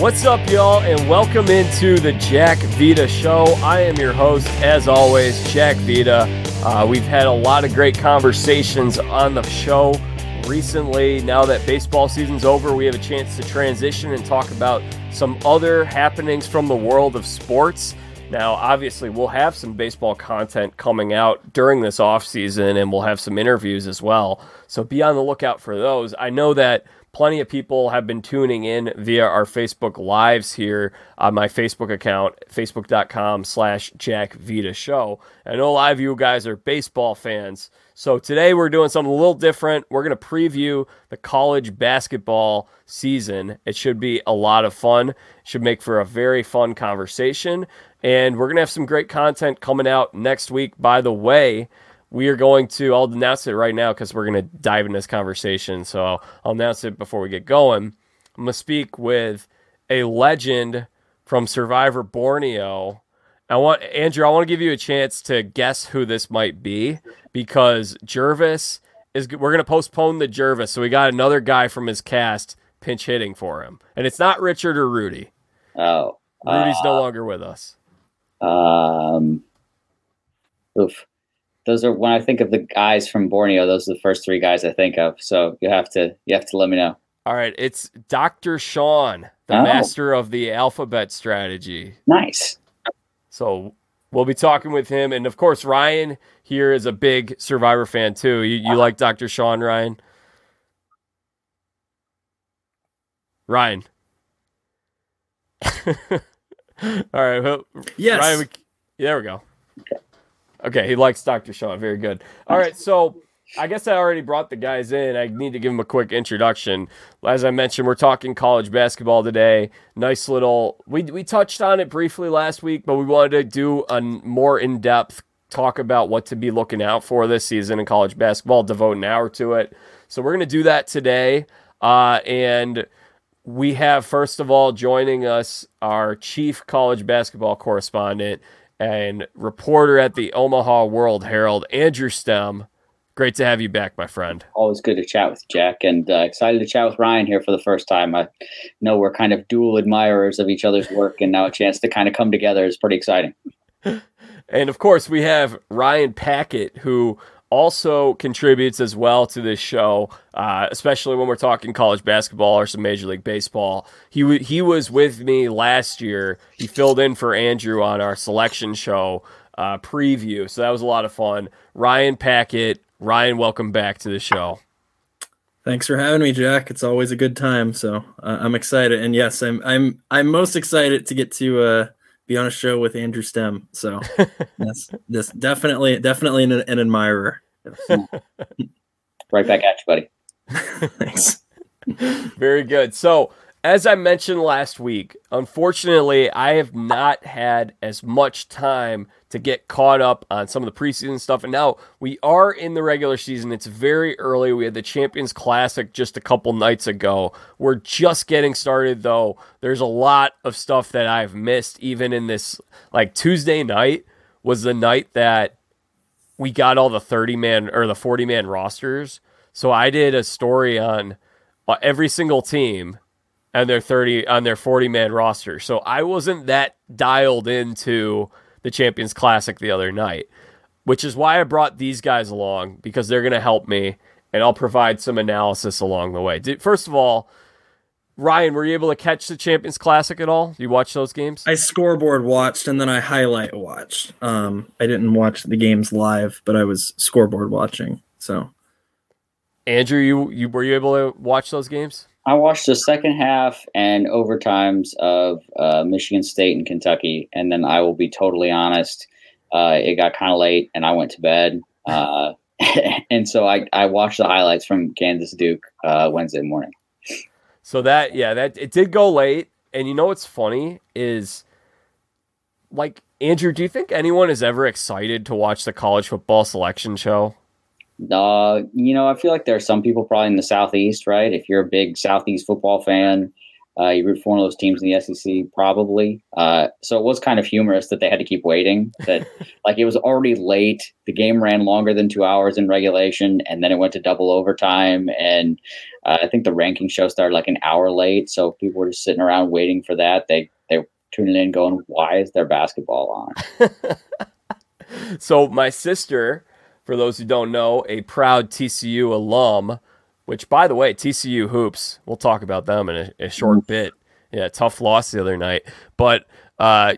What's up, y'all, and welcome into the Jack Vita Show. I am your host, as always, Jack Vita. We've had a lot of great conversations on the show recently. Now that baseball season's over, we have a chance to transition and talk about some other happenings from the world of sports. Now, obviously, we'll have some baseball content coming out during this offseason, and we'll have some interviews as well. So be on the lookout for those. I know that plenty of people have been tuning in via our Facebook Lives here on my Facebook account, facebook.com/Jack Vita Show. I know a lot of you guys are baseball fans, so today we're doing something a little different. We're going to preview the college basketball season. It should be a lot of fun. It should make for a very fun conversation, and we're going to have some great content coming out next week. By the way, we are going to, I'll announce it right now because we're going to dive in this conversation, so I'll announce it before we get going. I'm going to speak with a legend from Survivor Borneo. Andrew, I want to give you a chance to guess who this might be, because Jervis is, we're going to postpone the Jervis, so we got another guy from his cast pinch hitting for him. And it's not Richard or Rudy. Oh. Rudy's no longer with us. Oof. Those are, when I think of the guys from Borneo, those are the first three guys I think of. So you have to let me know. All right, it's Dr. Sean, the master of the alphabet strategy. Nice. So we'll be talking with him, and of course Ryan here is a big Survivor fan too. You like Dr. Sean, Ryan? Ryan. All right. Well, yes. Ryan, there we go. Okay, he likes Dr. Shaw. Very good. All right, so I guess I already brought the guys in. I need to give them a quick introduction. As I mentioned, we're talking college basketball today. Nice little – we touched on it briefly last week, but we wanted to do a more in-depth talk about what to be looking out for this season in college basketball, devote an hour to it. So we're going to do that today, and – we have, first of all, joining us our chief college basketball correspondent and reporter at the Omaha World Herald, Andrew Stem. Great to have you back, my friend. Always good to chat with Jack, and excited to chat with Ryan here for the first time. I know we're kind of dual admirers of each other's work, and now a chance to kind of come together is pretty exciting. And, of course, we have Ryan Packett, who also contributes as well to this show, especially when we're talking college basketball or some Major League Baseball. He was with me last year. He filled in for Andrew on our selection show preview, so that was a lot of fun. Ryan Packett. Ryan, welcome back to the show. Thanks for having me, Jack. It's always a good time, so I'm excited. And yes, I'm most excited to get to be on a show with Andrew Stem. So that's definitely an admirer. Right back at you, buddy. Thanks. Very good. So as I mentioned last week, unfortunately, I have not had as much time to get caught up on some of the preseason stuff. And now we are in the regular season. It's very early. We had the Champions Classic just a couple nights ago. We're just getting started, though. There's a lot of stuff that I've missed, even in this. Like, Tuesday night was the night that we got all the 30-man or the 40-man rosters. So I did a story on every single team and their 30 on their 40-man roster. So I wasn't that dialed into the Champions Classic the other night, which is why I brought these guys along, because they're going to help me, and I'll provide some analysis along the way. First of all, Ryan, were you able to catch the Champions Classic at all? You watch those games? I scoreboard watched, and then I highlight watched. I didn't watch the games live, but I was scoreboard watching. So, Andrew, you were you able to watch those games? I watched the second half and overtimes of Michigan State and Kentucky, and then I will be totally honest. It got kind of late, and I went to bed, and so I watched the highlights from Kansas Duke Wednesday morning. So that it did go late, and you know what's funny is, like, Andrew, do you think anyone is ever excited to watch the college football selection show? I feel like there are some people probably in the Southeast, right? If you're a big Southeast football fan, You root for one of those teams in the SEC, probably. So it was kind of humorous that they had to keep waiting. That like it was already late. The game ran longer than 2 hours in regulation, and then it went to double overtime. And I think the ranking show started like an hour late, so people were just sitting around waiting for that. They were tuning in, going, "Why is there basketball on?" So my sister, for those who don't know, a proud TCU alum. Which, by the way, TCU hoops. We'll talk about them in a short bit. Yeah, tough loss the other night. But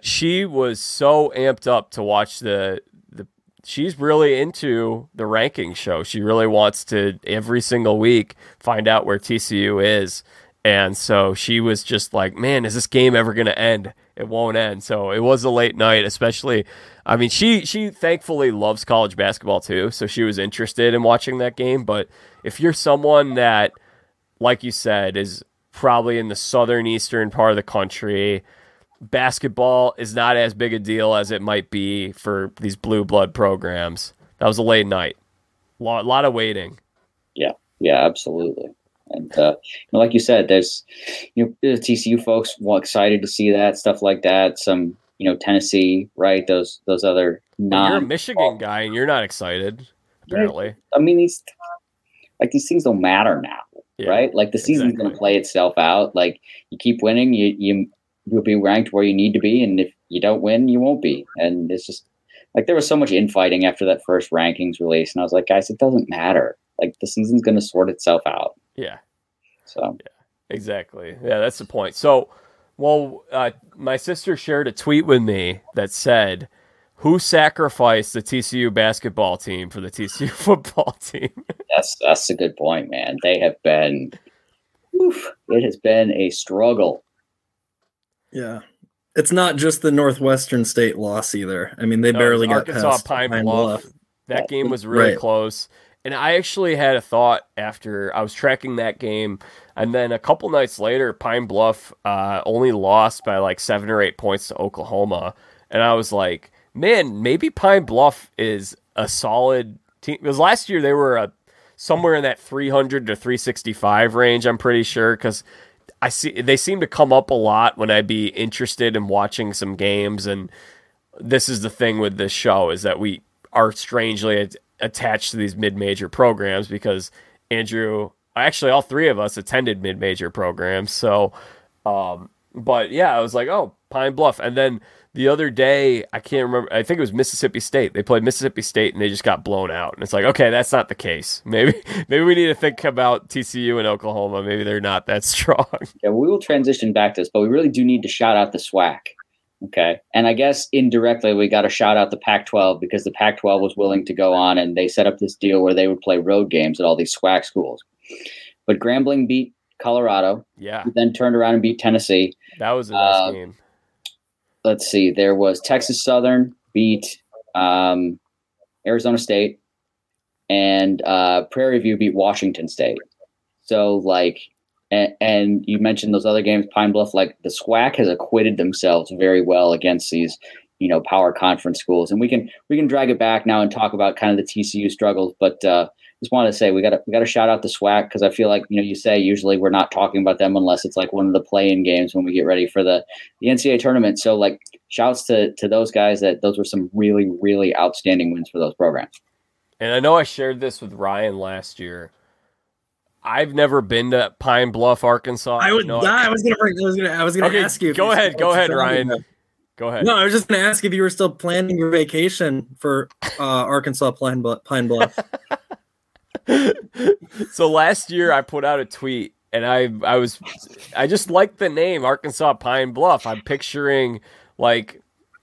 she was so amped up to watch the. She's really into the ranking show. She really wants to every single week find out where TCU is, and so she was just like, "Man, is this game ever going to end? It won't end." So it was a late night, especially. I mean, she thankfully loves college basketball too, so she was interested in watching that game. But if you're someone that, like you said, is probably in the southern eastern part of the country, basketball is not as big a deal as it might be for these blue blood programs. That was a late night, a lot of waiting. Yeah, absolutely. And like you said, there's the TCU folks were excited to see that stuff like that. Some. Tennessee, right? Those other non. You're a Michigan guy, and you're not excited, apparently. I mean, these things don't matter now, yeah, right? Like the season's going to play itself out. Like you keep winning, you'll be ranked where you need to be, and if you don't win, you won't be. And it's just like there was so much infighting after that first rankings release, and I was like, guys, it doesn't matter. Like the season's going to sort itself out. Yeah. So. Yeah, exactly. Yeah, that's the point. So. Well, my sister shared a tweet with me that said, "Who sacrificed the TCU basketball team for the TCU football team?" That's a good point, man. They have been, it has been a struggle. Yeah, it's not just the Northwestern State loss either. I mean, they barely got past Pine Bluff. That game was really close. And I actually had a thought after I was tracking that game, and then a couple nights later, Pine Bluff only lost by like 7 or 8 points to Oklahoma, and I was like, man, maybe Pine Bluff is a solid team. Because last year they were somewhere in that 300 to 365 range, I'm pretty sure, because they seem to come up a lot when I'd be interested in watching some games. And this is the thing with this show is that we are strangely attached to these mid-major programs because Andrew, actually all three of us attended mid-major programs. So, but yeah, I was like, oh, Pine Bluff. And then the other day, I can't remember, I think it was Mississippi State. They played Mississippi State and they just got blown out. And it's like, okay, that's not the case. Maybe we need to think about TCU and Oklahoma. Maybe they're not that strong. Yeah, we will transition back to this, but we really do need to shout out the SWAC. Okay. And I guess indirectly, we got to shout out the Pac-12 because the Pac-12 was willing to go on and they set up this deal where they would play road games at all these SWAC schools. But Grambling beat Colorado. Yeah. Then turned around and beat Tennessee. That was a nice game. Let's see. There was Texas Southern beat Arizona State and Prairie View beat Washington State. So like. And you mentioned those other games, Pine Bluff, like the SWAC has acquitted themselves very well against these, power conference schools. And we can drag it back now and talk about kind of the TCU struggles. But just wanted to say we got to shout out the SWAC because I feel like, you say usually we're not talking about them unless it's like one of the play-in games when we get ready for the NCAA tournament. So like shouts to those guys that those were some really, really outstanding wins for those programs. And I know I shared this with Ryan last year. I've never been to Pine Bluff, Arkansas. I was going to ask you. Go ahead, Ryan. Go ahead. No, I was just going to ask if you were still planning your vacation for Arkansas Pine Bluff. So last year I put out a tweet, and I just liked the name Arkansas Pine Bluff. I'm picturing like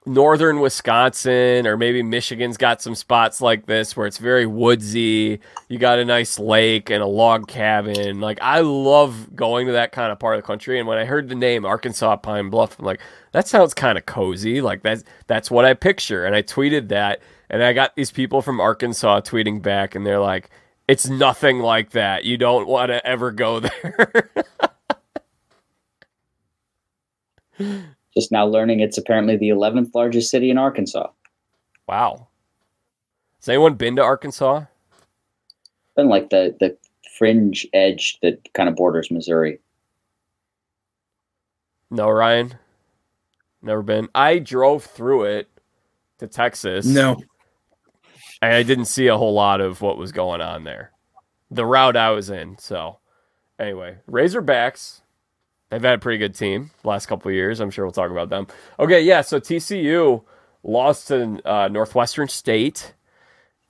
northern Wisconsin, or maybe Michigan's got some spots like this where it's very woodsy. You got a nice lake and a log cabin. Like I love going to that kind of part of the country. And when I heard the name Arkansas Pine Bluff, I'm like, that sounds kind of cozy. Like that's what I picture. And I tweeted that, and I got these people from Arkansas tweeting back, and they're like, it's nothing like that. You don't want to ever go there. Just now learning it's apparently the 11th largest city in Arkansas. Wow. Has anyone been to Arkansas? It's been like the fringe edge that kind of borders Missouri. No, Ryan? Never been. I drove through it to Texas. No. And I didn't see a whole lot of what was going on there. The route I was in. So, anyway, Razorbacks, they've had a pretty good team the last couple of years. I'm sure we'll talk about them. Okay, yeah, so TCU lost to Northwestern State.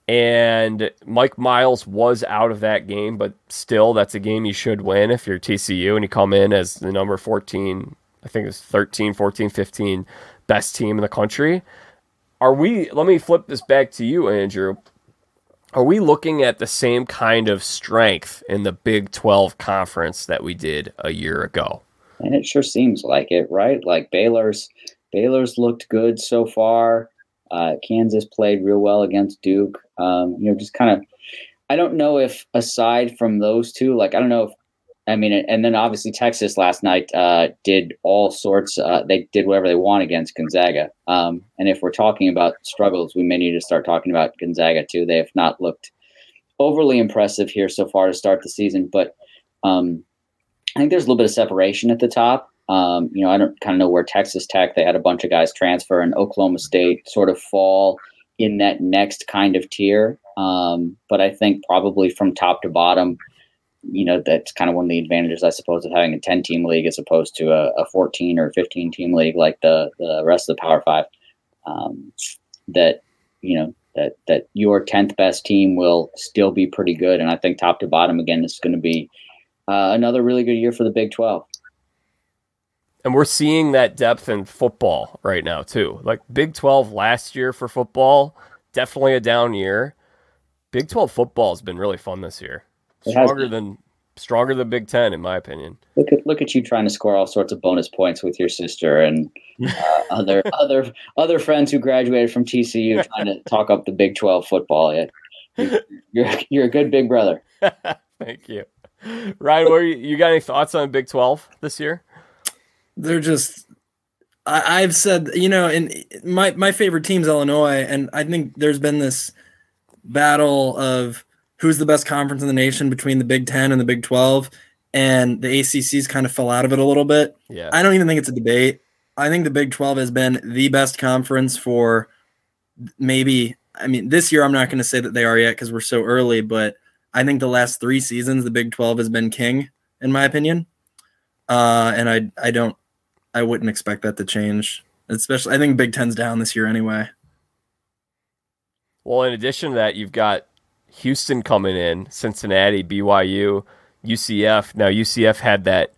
And Mike Miles was out of that game, but still, that's a game you should win if you're TCU and you come in as the number 14, I think it was 13, 14, 15 best team in the country. Let me flip this back to you, Andrew. Are we looking at the same kind of strength in the Big 12 conference that we did a year ago? And it sure seems like it, right? Like Baylor's looked good so far. Kansas played real well against Duke. Just kind of, I don't know if aside from those two, like, I don't know if, I mean, and then obviously Texas last night did all sorts. They did whatever they want against Gonzaga. And if we're talking about struggles, we may need to start talking about Gonzaga too. They have not looked overly impressive here so far to start the season, but I think there's a little bit of separation at the top. I don't kind of know where Texas Tech, they had a bunch of guys transfer, and Oklahoma State sort of fall in that next kind of tier. But I think probably from top to bottom, that's kind of one of the advantages, I suppose, of having a 10-team league as opposed to a 14 or 15-team league like the rest of the Power Five, that your 10th best team will still be pretty good. And I think top to bottom, again, it's going to be another really good year for the Big 12. And we're seeing that depth in football right now, too. Like, Big 12 last year for football, definitely a down year. Big 12 football has been really fun this year. Stronger than Big 10, in my opinion. Look at you trying to score all sorts of bonus points with your sister and other friends who graduated from TCU trying to talk up the Big 12 football. You're a good big brother. Thank you. Ryan, you got any thoughts on Big 12 this year? They're just, I've said, and my favorite team's Illinois, and I think there's been this battle of who's the best conference in the nation between the Big 10 and the Big 12, and the ACC's kind of fell out of it a little bit. Yeah. I don't even think it's a debate. I think the Big 12 has been the best conference for this year. I'm not going to say that they are yet because we're so early, but I think the last three seasons, the Big 12 has been king, in my opinion. And I wouldn't expect that to change, especially I think Big Ten's down this year anyway. Well, in addition to that, you've got Houston coming in, Cincinnati, BYU, UCF. Now, UCF had that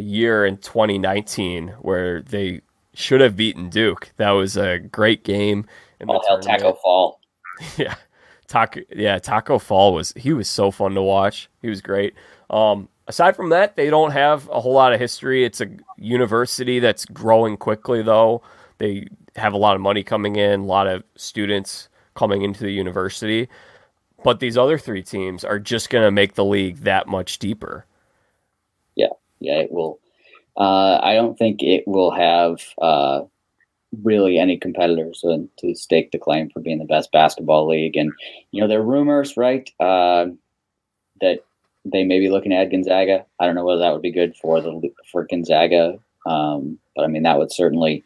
year in 2019 where they should have beaten Duke. That was a great game. Taco Fall. Yeah. Taco Fall was so fun to watch. He was great. Aside from that, they don't have a whole lot of history. It's a university that's growing quickly, though. They have a lot of money coming in, a lot of students coming into the university. But these other three teams are just going to make the league that much deeper. Yeah, it will. I don't think it will have really any competitors to stake the claim for being the best basketball league. And, there are rumors, right, that they may be looking at Gonzaga. I don't know whether that would be good for Gonzaga, but that would certainly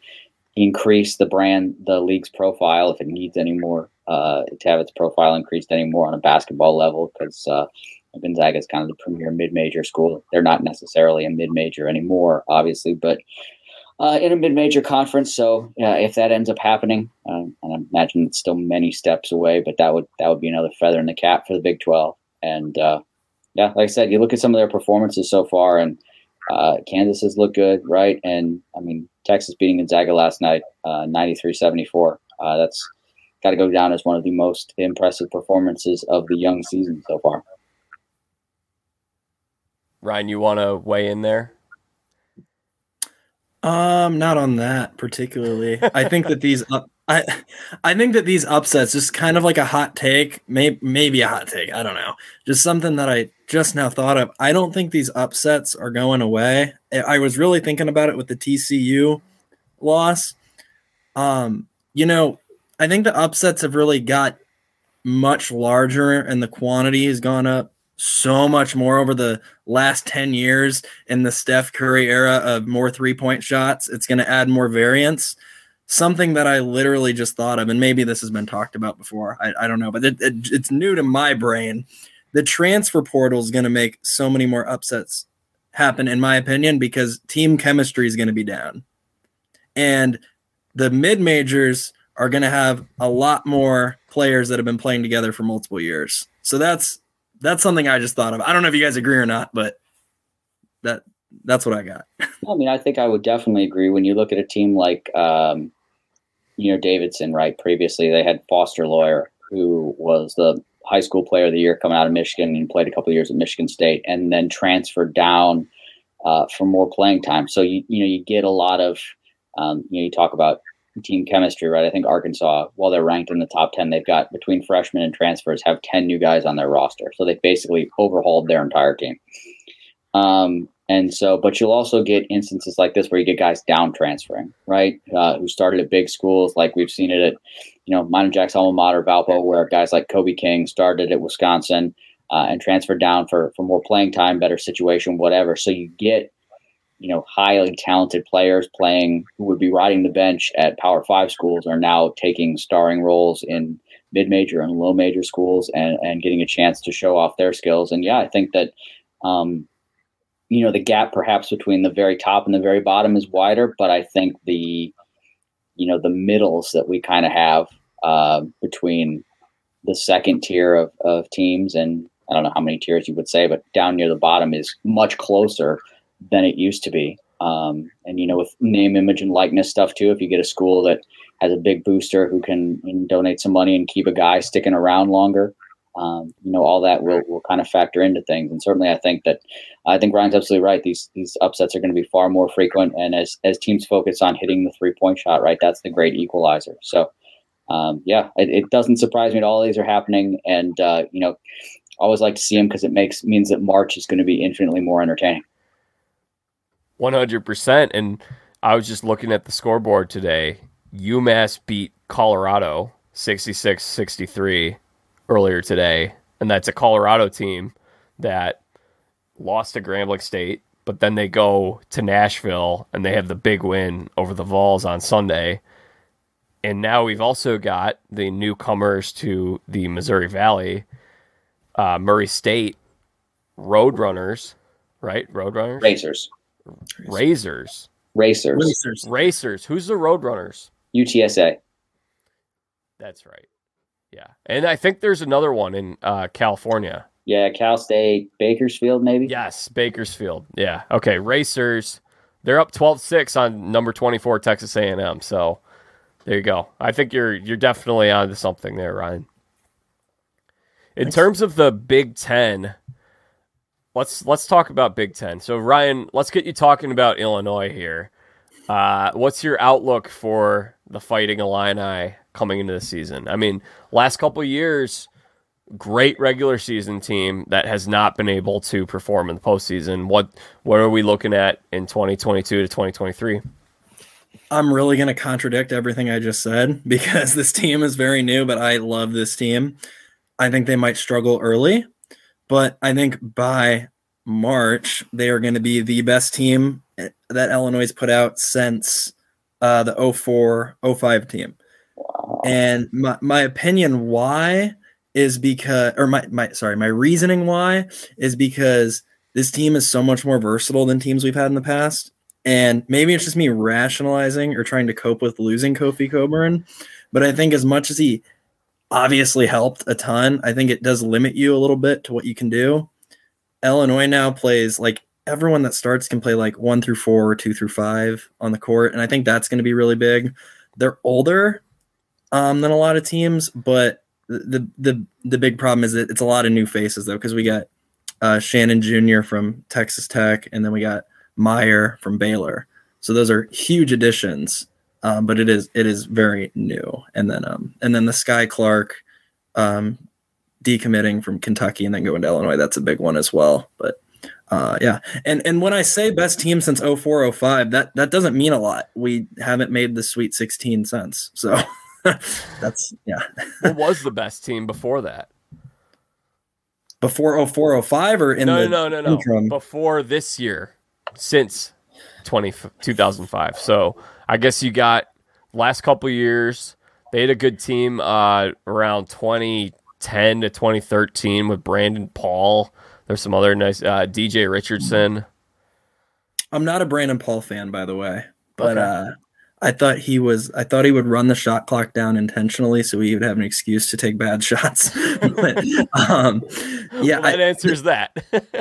increase the league's profile if it needs any more to have its profile increased any more on a basketball level, because Gonzaga is kind of the premier mid-major school. They're not necessarily a mid-major anymore, obviously, but in a mid-major conference. So if that ends up happening, and I imagine it's still many steps away, but that would be another feather in the cap for the Big 12. And yeah, like I said, you look at some of their performances so far, and Kansas has looked good, right? And, Texas beating Gonzaga last night, 93-74. That's got to go down as one of the most impressive performances of the young season so far. Ryan, you want to weigh in there? Not on that particularly. I think that these I think that these upsets, just kind of like a hot take, maybe a hot take, I don't know, just something that I just now thought of. I don't think these upsets are going away. I was really thinking about it with the TCU loss. I think the upsets have really got much larger and the quantity has gone up so much more over the last 10 years in the Steph Curry era of more three-point shots. It's going to add more variance. Something that I literally just thought of, and maybe this has been talked about before. I don't know, but it's new to my brain. The transfer portal is going to make so many more upsets happen, in my opinion, because team chemistry is going to be down. And the mid-majors are going to have a lot more players that have been playing together for multiple years. So that's something I just thought of. I don't know if you guys agree or not, but that's what I got. I mean, I think I would definitely agree. When you look at a team like, Davidson, right? Previously, they had Foster Lawyer, who was the high school player of the year coming out of Michigan and played a couple of years at Michigan State and then transferred down for more playing time. So, you get a lot of, you talk about team chemistry, right? I think Arkansas, while they're ranked in the top 10, they've got between freshmen and transfers have 10 new guys on their roster. So they basically overhauled their entire team. And so, but you'll also get instances like this where you get guys down transferring, right? Who started at big schools, like we've seen it at, mine and Jack's alma mater, Valpo, where guys like Kobe King started at Wisconsin and transferred down for more playing time, better situation, whatever. So you get, highly talented players playing who would be riding the bench at Power 5 schools are now taking starring roles in mid-major and low-major schools and getting a chance to show off their skills. And yeah, I think that, the gap perhaps between the very top and the very bottom is wider, but I think the middles that we kind of have between the second tier of teams, and I don't know how many tiers you would say, but down near the bottom is much closer than it used to be. And with name, image, and likeness stuff too, if you get a school that has a big booster who can donate some money and keep a guy sticking around longer, all that will kind of factor into things. And certainly I think Ryan's absolutely right. These upsets are going to be far more frequent. And as teams focus on hitting the 3-point shot, right, that's the great equalizer. So, it doesn't surprise me at all. These are happening. And, I always like to see them because it means that March is going to be infinitely more entertaining. 100%. And I was just looking at the scoreboard today. UMass beat Colorado 66-63. Earlier today, and that's a Colorado team that lost to Grambling State, but then they go to Nashville and they have the big win over the Vols on Sunday. And now we've also got the newcomers to the Missouri Valley, Murray State Roadrunners, right? Roadrunners? Racers. Who's the Roadrunners? UTSA. That's right. Yeah, and I think there's another one in California. Yeah, Cal State, Bakersfield, maybe? Yes, Bakersfield, yeah. Okay, Racers, they're up 12-6 on number 24, Texas A&M, so there you go. I think you're definitely onto something there, Ryan. In terms of the Big Ten, let's talk about Big Ten. So, Ryan, let's get you talking about Illinois here. What's your outlook for the Fighting Illini coming into the season? I mean, last couple of years, great regular season team that has not been able to perform in the postseason. What are we looking at in 2022 to 2023? I'm really going to contradict everything I just said because this team is very new, but I love this team. I think they might struggle early, but I think by March, they are going to be the best team that Illinois put out since the 04-05 team. And my opinion why is because, or my reasoning why is because this team is so much more versatile than teams we've had in the past. And maybe it's just me rationalizing or trying to cope with losing Kofi Coburn. But I think as much as he obviously helped a ton, I think it does limit you a little bit to what you can do. Illinois now plays like everyone that starts can play like 1 through 4 or 2 through 5 on the court. And I think that's going to be really big. They're older than a lot of teams, but the big problem is that it's a lot of new faces though, because we got Shannon Jr. from Texas Tech, and then we got Meyer from Baylor. So those are huge additions, but it is very new. And then the Sky Clark decommitting from Kentucky and then going to Illinois, that's a big one as well. But and when I say best team since 04-05, that doesn't mean a lot. We haven't made the Sweet 16 since, so. That's yeah. What was the best team before that? Before 04-05 or in no, interim? Before this year, since 2005. So I guess you got last couple years. They had a good team around 2010 to 2013 with Brandon Paul. There's some other nice DJ Richardson. I'm not a Brandon Paul fan, by the way, but I thought he would run the shot clock down intentionally so he would have an excuse to take bad shots. But, yeah, well, that answers that.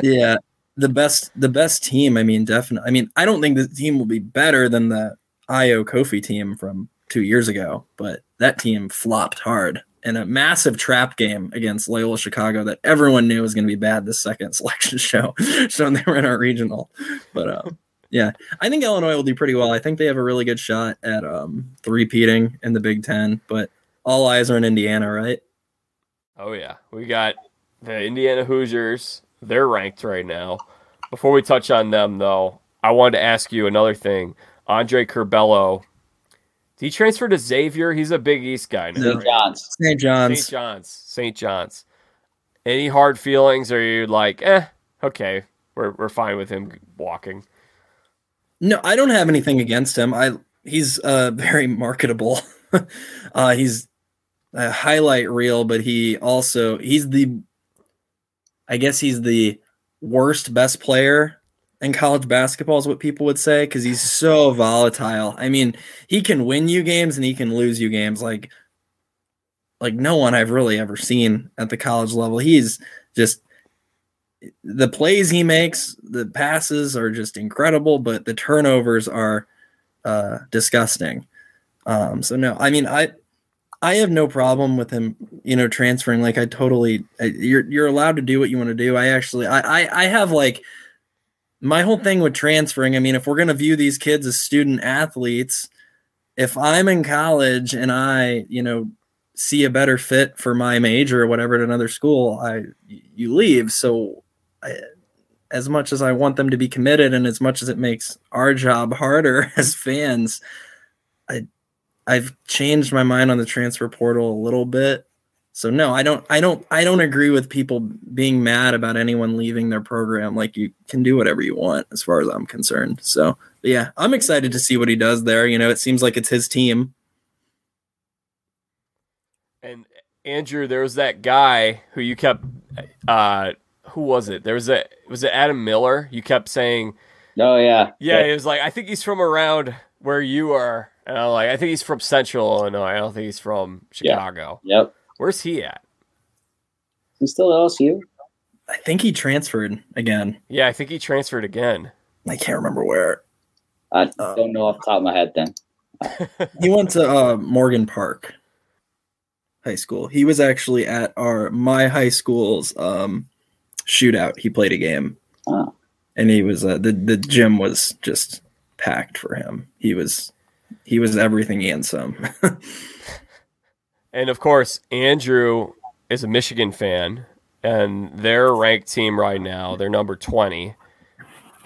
Yeah, the best team. I mean, definitely. I mean, I don't think the team will be better than the Io Kofi team from 2 years ago, but that team flopped hard in a massive trap game against Loyola Chicago that everyone knew was going to be bad this second selection show. So they were in our regional, but yeah, I think Illinois will do pretty well. I think they have a really good shot at three-peating in the Big Ten, but all eyes are in Indiana, right? Oh yeah, we got the Indiana Hoosiers. They're ranked right now. Before we touch on them though, I wanted to ask you another thing. Andre Curbelo, did he transfer to Xavier? He's a Big East guy now. St. John's. Any hard feelings? Or you like, okay, we're fine with him walking? No, I don't have anything against him. He's very marketable. He's a highlight reel, but he's the worst best player in college basketball is what people would say, because he's so volatile. I mean, he can win you games and he can lose you games like no one I've really ever seen at the college level. He's just – the plays he makes, the passes are just incredible, but the turnovers are disgusting. So, no, I mean, I have no problem with him, transferring. Like, you're allowed to do what you want to do. I have, like – my whole thing with transferring, I mean, if we're going to view these kids as student athletes, if I'm in college and I, see a better fit for my major or whatever at another school, you leave. So as much as I want them to be committed and as much as it makes our job harder as fans, I've changed my mind on the transfer portal a little bit. So no, I don't agree with people being mad about anyone leaving their program. Like, you can do whatever you want as far as I'm concerned. So yeah, I'm excited to see what he does there. It seems like it's his team. And Andrew, there was that guy who you kept, who was it? Was it Adam Miller? You kept saying, oh yeah. Yeah. It was like, I think he's from around where you are. And I'm like, I think he's from Central Illinois. I don't think he's from Chicago. Yeah. Yep. Where's he at? He's still at LSU? I think he transferred again. Yeah, I think he transferred again. I can't remember where. I don't know off the top of my head then. He went to Morgan Park High School. He was actually at my high school's shootout. He played a game. Oh. And he was the gym was just packed for him. He was everything and some. And, of course, Andrew is a Michigan fan, and their ranked team right now, they're number 20.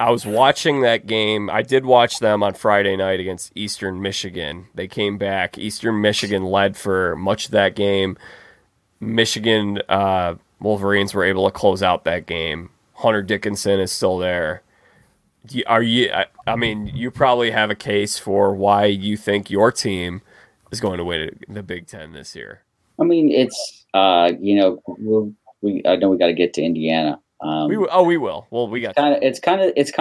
I was watching that game. I did watch them on Friday night against Eastern Michigan. They came back. Eastern Michigan led for much of that game. Michigan Wolverines were able to close out that game. Hunter Dickinson is still there. You probably have a case for why you think your team – is going to win the Big Ten this year. I mean, it's I know we got to get to Indiana. We will. Well, we got it's kind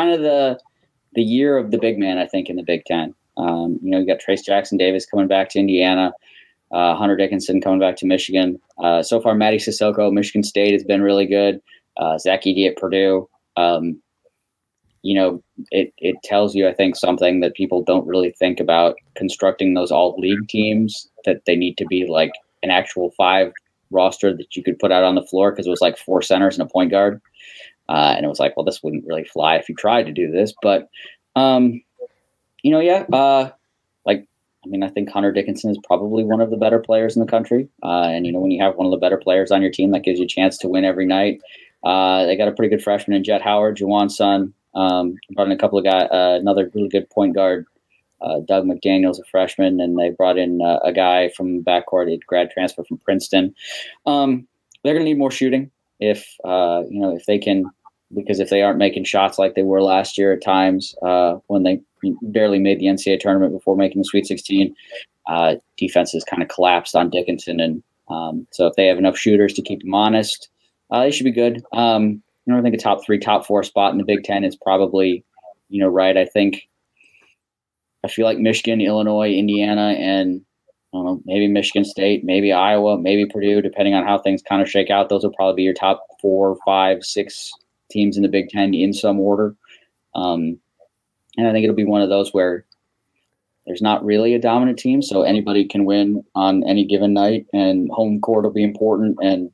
of the year of the big man, I think, in the Big Ten. You got Trace Jackson Davis coming back to Indiana, Hunter Dickinson coming back to Michigan. So far, Matty Sissoko, Michigan State, has been really good. Zach Edey at Purdue. It tells you, I think, something that people don't really think about constructing those all-league teams, that they need to be like an actual five roster that you could put out on the floor, because it was like four centers and a point guard. And it was like, well, this wouldn't really fly if you tried to do this. But, I think Hunter Dickinson is probably one of the better players in the country. And when you have one of the better players on your team, that gives you a chance to win every night. They got a pretty good freshman in Jet Howard, Juwan's son. Brought in a couple of guys, another really good point guard, Doug McDaniels, a freshman, and they brought in a guy from backcourt, a grad transfer from Princeton. They're going to need more shooting. if they can, because if they aren't making shots like they were last year at times when they barely made the NCAA tournament before making the Sweet 16, defenses kind of collapsed on Dickinson. And so if they have enough shooters to keep him honest, they should be good. I think a top three, top four spot in the Big Ten is probably, right. I feel like Michigan, Illinois, Indiana, and I don't know, maybe Michigan State, maybe Iowa, maybe Purdue, depending on how things kind of shake out. Those will probably be your top four, five, six teams in the Big Ten in some order. And I think it'll be one of those where there's not really a dominant team, so anybody can win on any given night, and home court will be important. And,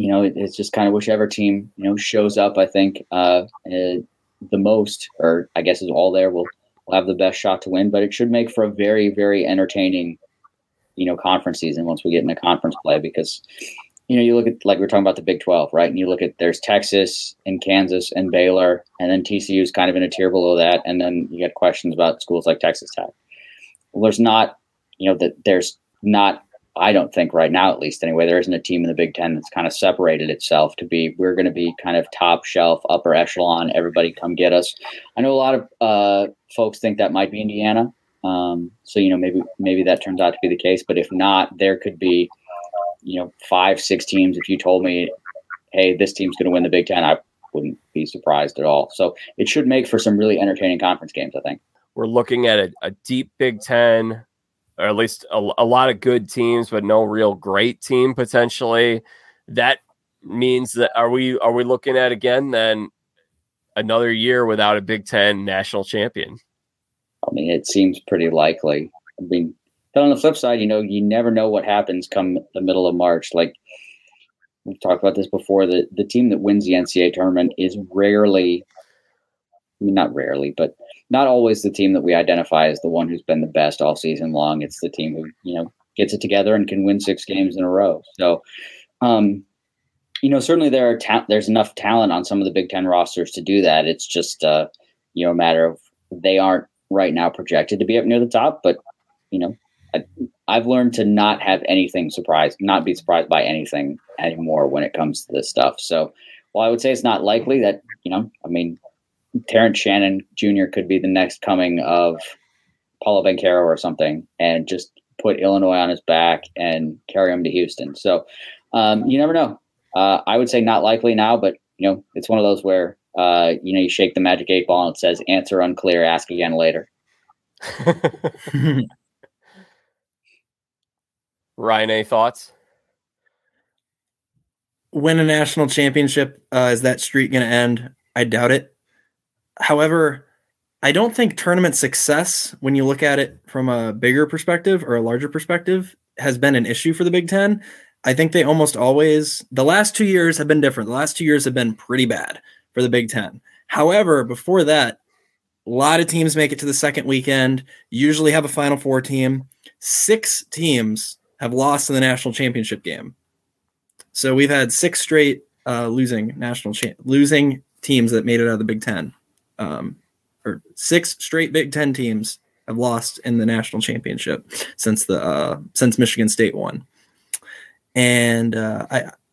it's just kind of whichever team, shows up, I think, the most, or I guess is all there, will have the best shot to win. But it should make for a very, very entertaining, conference season once we get into conference play, because, you look at, like we're talking about the Big 12, right? And you look at, there's Texas and Kansas and Baylor, and then TCU is kind of in a tier below that. And then you get questions about schools like Texas Tech. Well, I don't think right now, at least anyway, there isn't a team in the Big Ten that's kind of separated itself to be, we're going to be kind of top shelf, upper echelon, everybody come get us. I know a lot of folks think that might be Indiana. So, maybe that turns out to be the case, but if not, there could be, 5-6 teams. If you told me, hey, this team's going to win the Big Ten, I wouldn't be surprised at all. So it should make for some really entertaining conference games, I think. We're looking at a deep Big Ten, or at least a lot of good teams, but no real great team potentially. That means that are we looking at again then another year without a Big Ten national champion? I mean, it seems pretty likely. I mean, but on the flip side, you never know what happens come the middle of March. Like we've talked about this before, the team that wins the NCAA tournament is not always the team that we identify as the one who's been the best all season long. It's the team who, gets it together and can win 6 games in a row. So, certainly there's enough talent on some of the Big Ten rosters to do that. It's just, a matter of they aren't right now projected to be up near the top. But, I've learned to not have anything not be surprised by anything anymore when it comes to this stuff. So, while I would say it's not likely that, Terrence Shannon Jr. could be the next coming of Paulo Banchero or something, and just put Illinois on his back and carry him to Houston. So you never know. I would say not likely now, but it's one of those where you shake the magic 8 ball and it says answer unclear, ask again later. Ryan, any thoughts? When a national championship, is that streak going to end? I doubt it. However, I don't think tournament success, when you look at it from a bigger perspective or a larger perspective, has been an issue for the Big Ten. I think they almost always, the last 2 years have been different. The last 2 years have been pretty bad for the Big Ten. However, before that, a lot of teams make it to the second weekend, usually have a Final Four team. 6 teams have lost in the national championship game. So we've had 6 straight losing teams that made it out of the Big Ten. Or 6 straight Big Ten teams have lost in the national championship since Michigan State won. And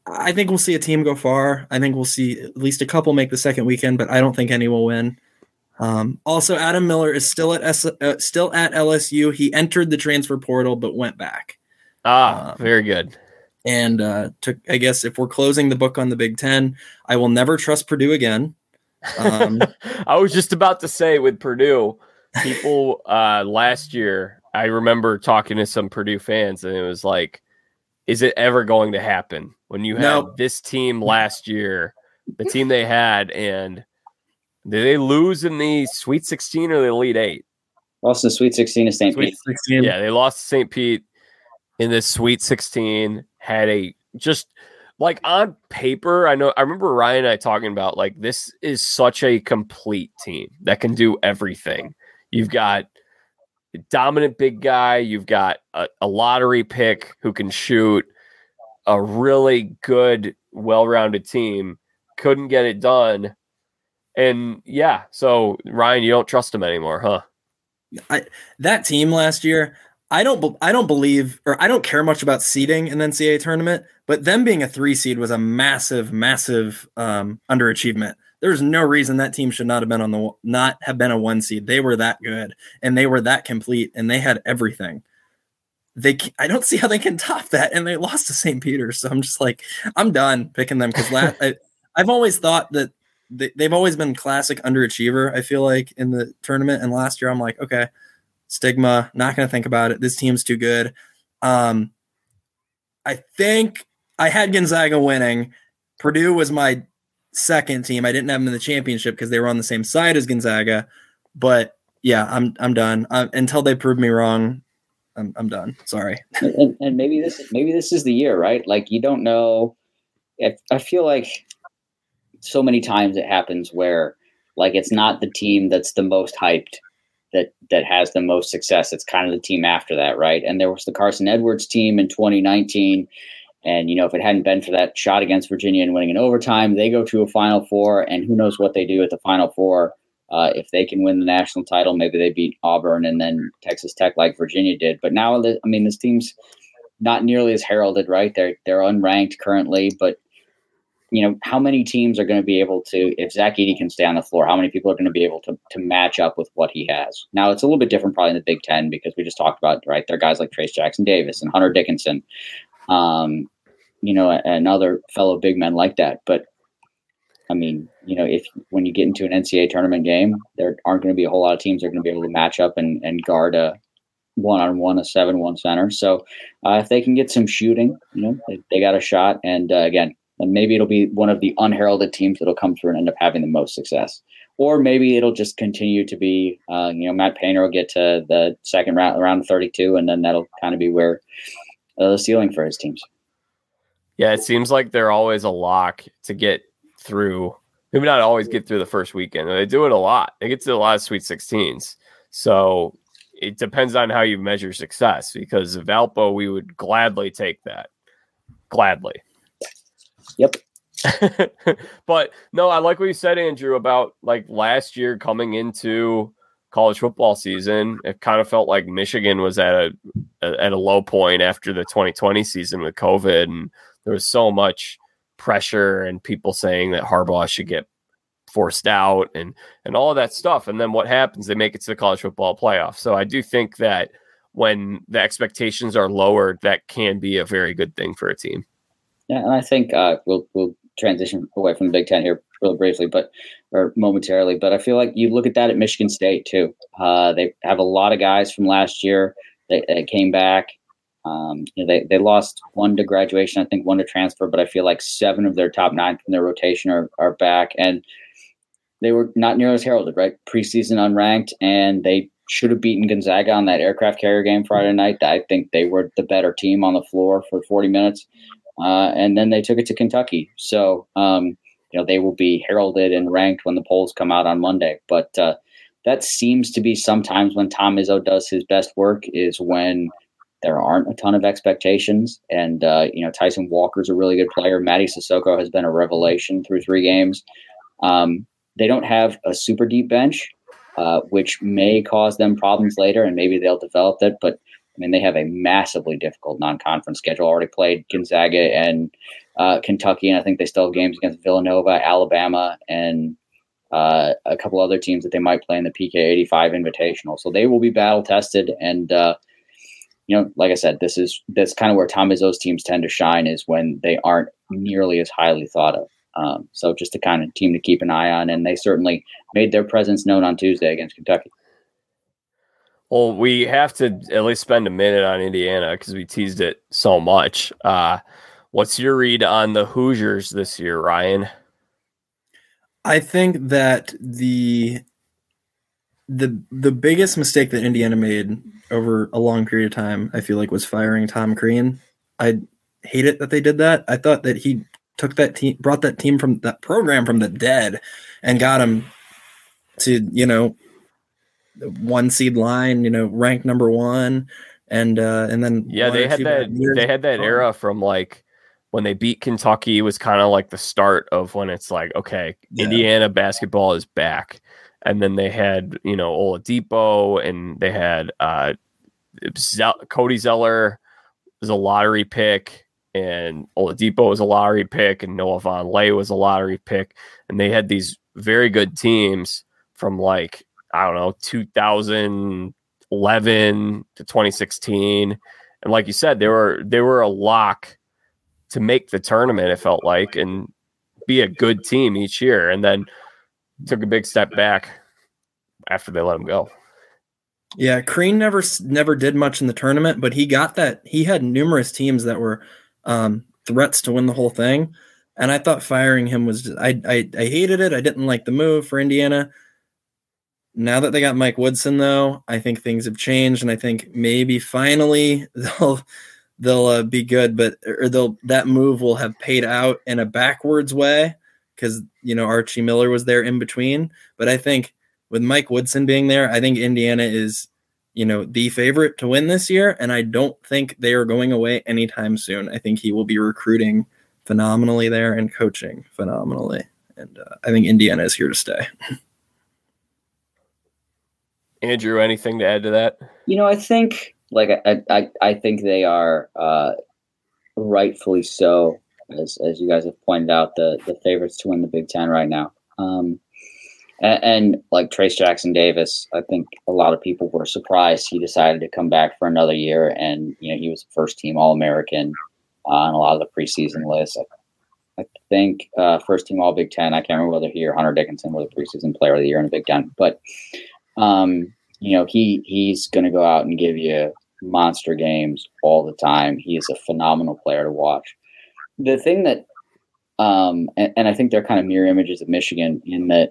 I think we'll see a team go far. I think we'll see at least a couple make the second weekend, but I don't think any will win. Also, Adam Miller is still at LSU. He entered the transfer portal, but went back. Very good. And I guess if we're closing the book on the Big Ten, I will never trust Purdue again. I was just about to say, with Purdue, people last year, I remember talking to some Purdue fans, and it was like, is it ever going to happen? When you had this team last year, the team they had, and did they lose in the Sweet 16 or the Elite 8? Lost the Sweet 16 to St. Pete. 16. Yeah, they lost to St. Pete in the Sweet 16, had a just... Like on paper, I remember Ryan and I talking about like this is such a complete team that can do everything. You've got a dominant big guy, you've got a lottery pick who can shoot, a really good, well-rounded team. Couldn't get it done. And yeah, so Ryan, you don't trust him anymore, huh? That team last year, I don't care much about seeding in the NCAA tournament, but them being a 3 seed was a massive underachievement. There's no reason that team should not have been a 1 seed. They were that good and they were that complete and they had everything. I don't see how they can top that, and they lost to St. Peter's. So I'm just like, I'm done picking them because I've always thought that they've always been classic underachiever. I feel like in the tournament, and last year I'm like, okay, stigma, not going to think about it. This team's too good. I think I had Gonzaga winning. Purdue was my second team. I didn't have them in the championship because they were on the same side as Gonzaga. But yeah, I'm done until they prove me wrong. I'm done. Sorry. And maybe this is the year, right? Like, you don't know. I feel like so many times it happens where, like, it's not the team that's the most hyped that has the most success. It's kind of the team after that, right? And there was the Carson Edwards team in 2019. And, you know, if it hadn't been for that shot against Virginia and winning in overtime, they go to a Final Four, and who knows what they do at the Final Four. If they can win the national title, maybe they beat Auburn and then Texas Tech like Virginia did. But now, I mean, this team's not nearly as heralded, right? They're unranked currently, but, you know, how many teams are going to be able to, if Zach Edey can stay on the floor, how many people are going to be able to match up with what he has? Now, it's a little bit different probably in the Big Ten because we just talked about, right, there are guys like Trace Jackson Davis and Hunter Dickinson, you know, and other fellow big men like that. But, I mean, you know, when you get into an NCAA tournament game, there aren't going to be a whole lot of teams that are going to be able to match up and guard a one-on-one, a 7-1 center. So if they can get some shooting, you know, they got a shot. And again, maybe it'll be one of the unheralded teams that'll come through and end up having the most success. Or maybe it'll just continue to be, you know, Matt Painter will get to the second round, around 32, and then that'll kind of be where the ceiling for his teams. Yeah, it seems like they're always a lock to get through. Maybe not always get through the first weekend. They do it a lot. They get to a lot of Sweet 16s. So it depends on how you measure success, because Valpo, we would gladly take that. Gladly. Yep. But no, I like what you said, Andrew, about like last year coming into college football season, it kind of felt like Michigan was at a low point after the 2020 season with COVID. And there was so much pressure and people saying that Harbaugh should get forced out and all of that stuff. And then what happens? They make it to the college football playoff. So I do think that when the expectations are lowered, that can be a very good thing for a team. Yeah, and I think we'll transition away from the Big Ten here really briefly, momentarily. But I feel like you look at that at Michigan State too. They have a lot of guys from last year that came back. You know, they lost one to graduation, I think one to transfer, but I feel like 7 of their top 9 from their rotation are back, and they were not nearly as heralded, right? Preseason unranked, and they should have beaten Gonzaga on that aircraft carrier game Friday night. I think they were the better team on the floor for 40 minutes. And then they took it to Kentucky. So, you know, they will be heralded and ranked when the polls come out on Monday, but, that seems to be sometimes when Tom Izzo does his best work is when there aren't a ton of expectations. And, you know, Tyson Walker's a really good player. Matty Sissoko has been a revelation through 3 games. They don't have a super deep bench, which may cause them problems later, and maybe they'll develop it. But, I mean, they have a massively difficult non-conference schedule. Already played Gonzaga and Kentucky, and I think they still have games against Villanova, Alabama, and a couple other teams that they might play in the PK85 Invitational. So they will be battle-tested, and you know, like I said, that's kind of where Tom Izzo's teams tend to shine, is when they aren't nearly as highly thought of. So just the kind of team to keep an eye on, and they certainly made their presence known on Tuesday against Kentucky. Well, we have to at least spend a minute on Indiana because we teased it so much. What's your read on the Hoosiers this year, Ryan? I think that the biggest mistake that Indiana made over a long period of time, I feel like, was firing Tom Crean. I hate it that they did that. I thought that he took that team, brought that team from that program from the dead, and got him to, you know, 1 seed line, you know, ranked #1, and then they had that era from like when they beat Kentucky was kind of like the start of when it's like, okay, yeah, Indiana basketball is back. And then they had, you know, Oladipo, and they had Cody Zeller is a lottery pick, and Oladipo was a lottery pick, and Noah Vonleh was a lottery pick, and they had these very good teams from, like, I don't know, 2011 to 2016, and like you said, they were a lock to make the tournament, it felt like, and be a good team each year, and then took a big step back after they let him go. Yeah, Crean never did much in the tournament, but he got that. He had numerous teams that were threats to win the whole thing, and I thought firing him was – I hated it. I didn't like the move for Indiana. Now that they got Mike Woodson, though, I think things have changed, and I think maybe finally they'll be good, that move will have paid out in a backwards way because, you know, Archie Miller was there in between. But I think with Mike Woodson being there, I think Indiana is, you know, the favorite to win this year, and I don't think they are going away anytime soon. I think he will be recruiting phenomenally there and coaching phenomenally, and I think Indiana is here to stay. Andrew, anything to add to that? You know, I think – I think they are rightfully so, as you guys have pointed out, the favorites to win the Big Ten right now. And like Trace Jackson Davis, I think a lot of people were surprised he decided to come back for another year. And, you know, he was first team All-American on a lot of the preseason lists. I think first team All-Big Ten. I can't remember whether he or Hunter Dickinson were the preseason player of the year in the Big Ten. But, you know, he's going to go out and give you monster games all the time. He is a phenomenal player to watch. The thing that, and I think they're kind of mirror images of Michigan in that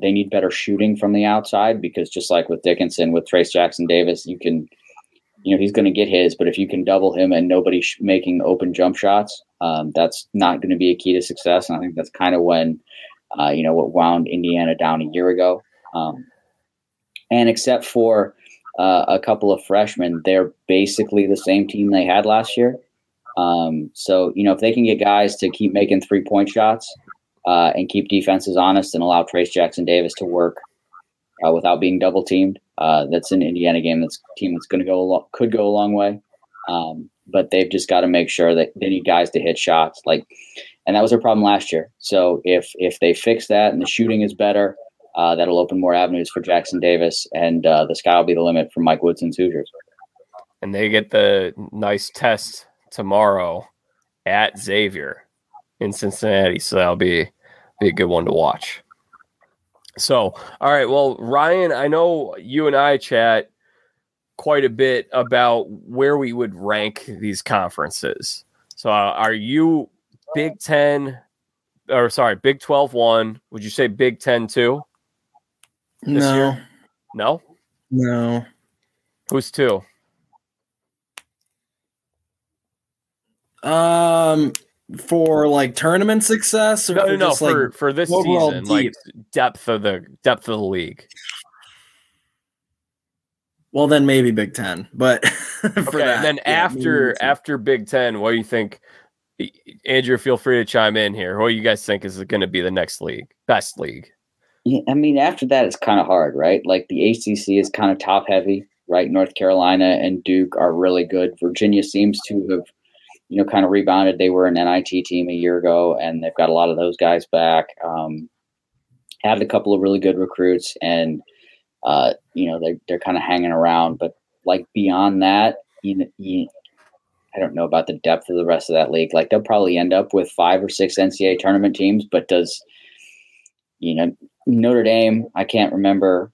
they need better shooting from the outside, because just like with Dickinson, with Trace Jackson Davis, you can, you know, he's going to get his, but if you can double him and nobody's making open jump shots, that's not going to be a key to success. And I think that's kind of when, you know, what wound Indiana down a year ago. And except for a couple of freshmen, they're basically the same team they had last year. So, you know, if they can get guys to keep making 3-point shots and keep defenses honest and allow Trace Jackson Davis to work without being double teamed, that's an Indiana game. That's a team that's going to could go a long way. But they've just got to make sure that they need guys to hit shots. Like, and that was their problem last year. So if they fix that and the shooting is better, that'll open more avenues for Jackson Davis, and the sky will be the limit for Mike Woodson's Hoosiers. And they get the nice test tomorrow at Xavier in Cincinnati, so that'll be a good one to watch. So, all right, well, Ryan, I know you and I chat quite a bit about where we would rank these conferences. So are you Big 10 – or sorry, Big 12 1? Would you say Big 10 2? This year? No? No. Who's two? For like tournament success? Or no. For this season, deep. Like depth of the league. Well, then maybe Big Ten, but after Big Ten, what do you think? Andrew, feel free to chime in here. What do you guys think is going to be the next league, best league? Yeah, I mean, after that, it's kind of hard, right? Like the ACC is kind of top heavy, right? North Carolina and Duke are really good. Virginia seems to have, you know, kind of rebounded. They were an NIT team a year ago, and they've got a lot of those guys back. Had a couple of really good recruits, and, you know, they're kind of hanging around. But, like, beyond that, I don't know about the depth of the rest of that league. Like, they'll probably end up with 5 or 6 NCAA tournament teams, but does, you know, Notre Dame, I can't remember.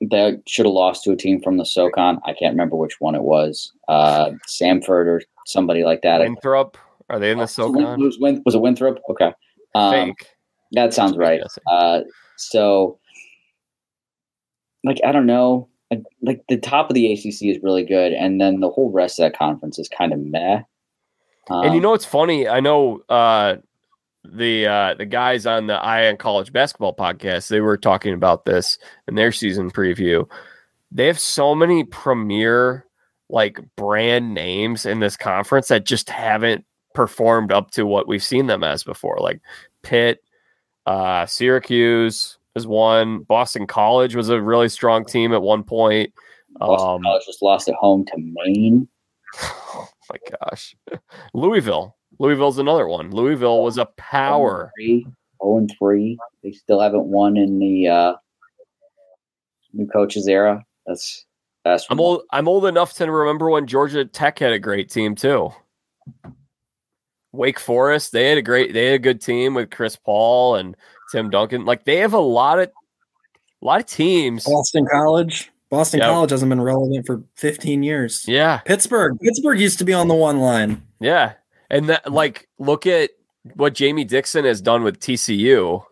They should have lost to a team from the SoCon. I can't remember which one it was. Samford or somebody like that. Winthrop? Are they in the SoCon? Was it Winthrop? Okay. I think. That sounds right. So, like, I don't know. Like, the top of the ACC is really good, and then the whole rest of that conference is kind of meh. And you know what's funny? I know the guys on the Ion College Basketball podcast, they were talking about this in their season preview. They have so many premier, like, brand names in this conference that just haven't performed up to what we've seen them as before. Like Pitt, Syracuse is one. Boston College was a really strong team at one point. Boston College just lost at home to Maine. Oh my gosh. Louisville's another one. Louisville was a power. 0-3. They still haven't won in the new coaches era. That's I'm old enough to remember when Georgia Tech had a great team too. Wake Forest, they had a good team with Chris Paul and Tim Duncan. Like they have a lot of teams. Boston College hasn't been relevant for 15 years. Yeah. Pittsburgh used to be on the one line. Yeah. And that, like, look at what Jamie Dixon has done with TCU.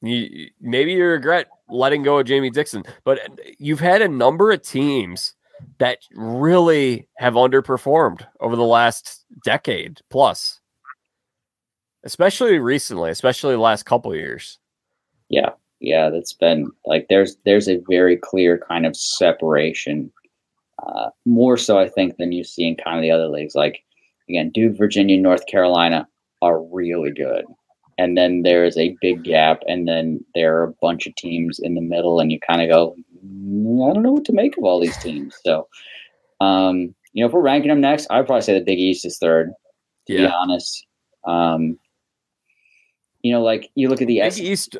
Maybe you regret letting go of Jamie Dixon, but you've had a number of teams that really have underperformed over the last decade plus, especially recently, especially the last couple of years. Yeah. Yeah, that's been like there's a very clear kind of separation, more so I think than you see in kind of the other leagues. Like again, Duke, Virginia, North Carolina are really good, and then there is a big gap, and then there are a bunch of teams in the middle, and you kind of go, I don't know what to make of all these teams. So, if we're ranking them next, I'd probably say the Big East is third. To be honest. Like you look at the Big East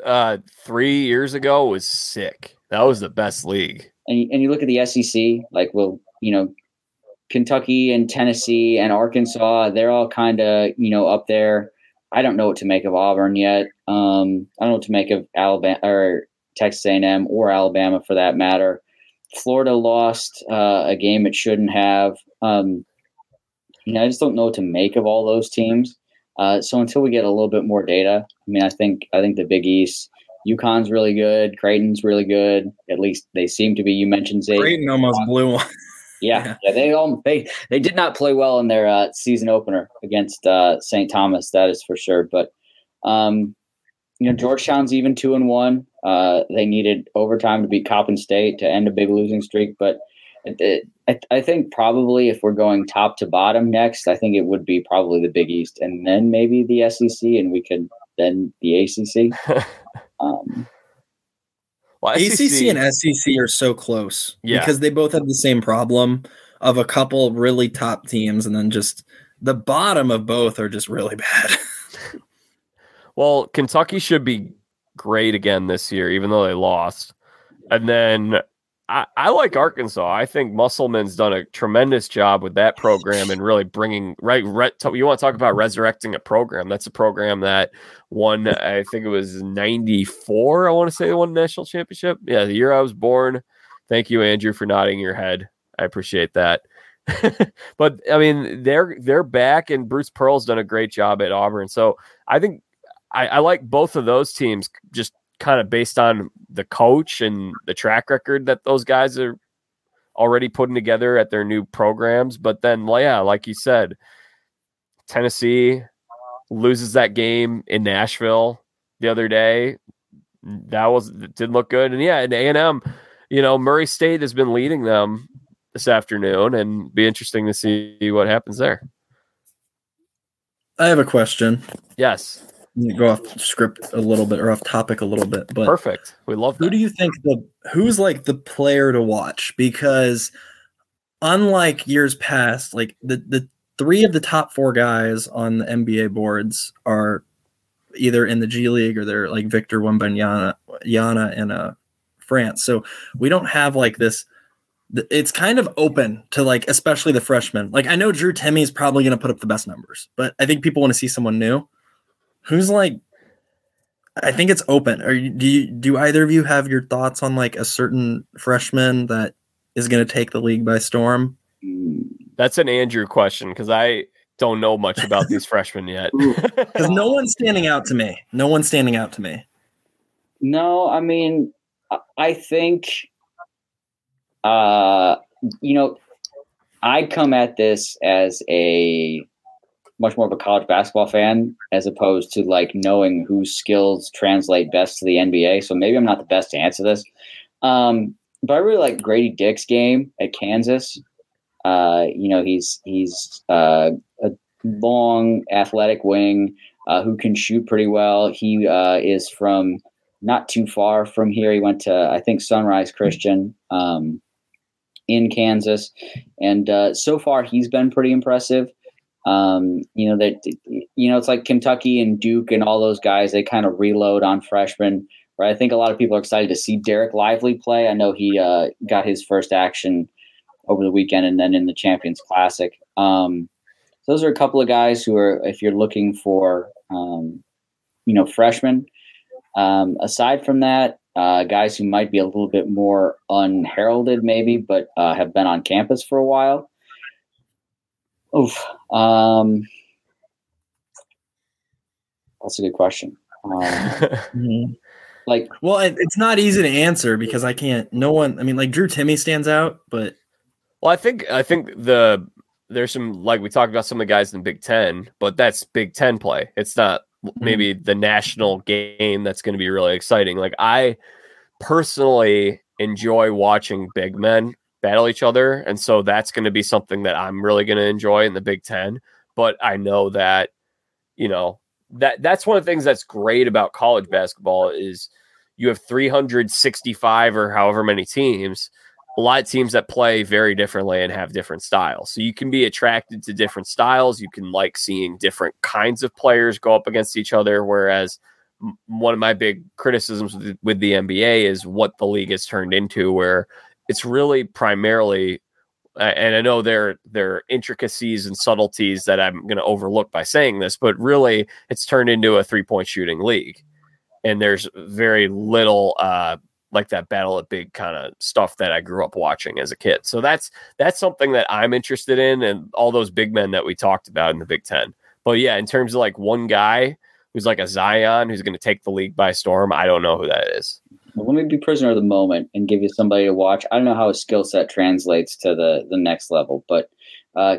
3 years ago was sick. That was the best league. And you look at the SEC, like, well, Kentucky and Tennessee and Arkansas, they're all kind of, up there. I don't know what to make of Auburn yet. I don't know what to make of Alabama or Texas A&M or Alabama for that matter. Florida lost a game it shouldn't have. I just don't know what to make of all those teams. So until we get a little bit more data, I think the Big East, UConn's really good, Creighton's really good. At least they seem to be. You mentioned Xavier. Creighton almost blew one. Yeah, they did not play well in their season opener against St. Thomas, that is for sure. But Georgetown's even 2-1. They needed overtime to beat Coppin State to end a big losing streak, but. I think probably if we're going top to bottom next, I think it would be probably the Big East and then maybe the SEC, and we could then the ACC. ACC and SEC are so close because they both have the same problem of a couple really top teams, and then just the bottom of both are just really bad. Well, Kentucky should be great again this year, even though they lost. And then I like Arkansas. I think Musselman's done a tremendous job with that program and really bringing you want to talk about resurrecting a program. That's a program that won, I think it was 94. I want to say they won the national championship. Yeah. The year I was born. Thank you, Andrew, for nodding your head. I appreciate that. But I mean, they're back, and Bruce Pearl's done a great job at Auburn. So I think I like both of those teams just kind of based on the coach and the track record that those guys are already putting together at their new programs. But then, like you said, Tennessee loses that game in Nashville the other day. It didn't look good. And and A&M, Murray State has been leading them this afternoon, and be interesting to see what happens there. I have a question. Yes. You go off script a little bit or off topic a little bit, but perfect. We love that. Who do you think who's like the player to watch? Because unlike years past, like the three of the top four guys on the NBA boards are either in the G League or they're like Victor Wembanyama in France. So we don't have like this. It's kind of open to like, especially the freshmen. Like I know Drew Timme is probably going to put up the best numbers, but I think people want to see someone new. Who's like? I think it's open. Do either of you have your thoughts on like a certain freshman that is going to take the league by storm? That's an Andrew question because I don't know much about these freshmen yet. Because No one's standing out to me. No, I mean, I think, I come at this as much more of a college basketball fan as opposed to like knowing whose skills translate best to the NBA. So maybe I'm not the best to answer this. But I really like Grady Dick's game at Kansas. He's a long athletic wing who can shoot pretty well. He is from not too far from here. He went to, I think, Sunrise Christian. in Kansas. And so far, he's been pretty impressive. It's like Kentucky and Duke and all those guys, they kind of reload on freshmen. Right? I think a lot of people are excited to see Derek Lively play. I know he got his first action over the weekend and then in the Champions Classic. Those are a couple of guys who are, if you're looking for, freshmen. Aside from that, guys who might be a little bit more unheralded maybe, but have been on campus for a while. That's a good question. It's not easy to answer because Drew Timme stands out, but. Well, I think there's some, like we talked about some of the guys in the Big Ten, but that's Big Ten play. It's not maybe the national game that's going to be really exciting. Like, I personally enjoy watching big men battle each other. And so that's going to be something that I'm really going to enjoy in the Big Ten. But I know that, that's one of the things that's great about college basketball is you have 365 or however many teams, a lot of teams that play very differently and have different styles. So you can be attracted to different styles. You can like seeing different kinds of players go up against each other. Whereas one of my big criticisms with the NBA is what the league has turned into, where it's really primarily, and I know there are intricacies and subtleties that I'm going to overlook by saying this, but really it's turned into a 3-point shooting league. And there's very little, like that battle at big kind of stuff that I grew up watching as a kid. So that's something that I'm interested in, and all those big men that we talked about in the Big Ten. But yeah, in terms of like one guy who's like a Zion, who's going to take the league by storm, I don't know who that is. Well, let me be prisoner of the moment and give you somebody to watch. I don't know how his skill set translates to the next level, but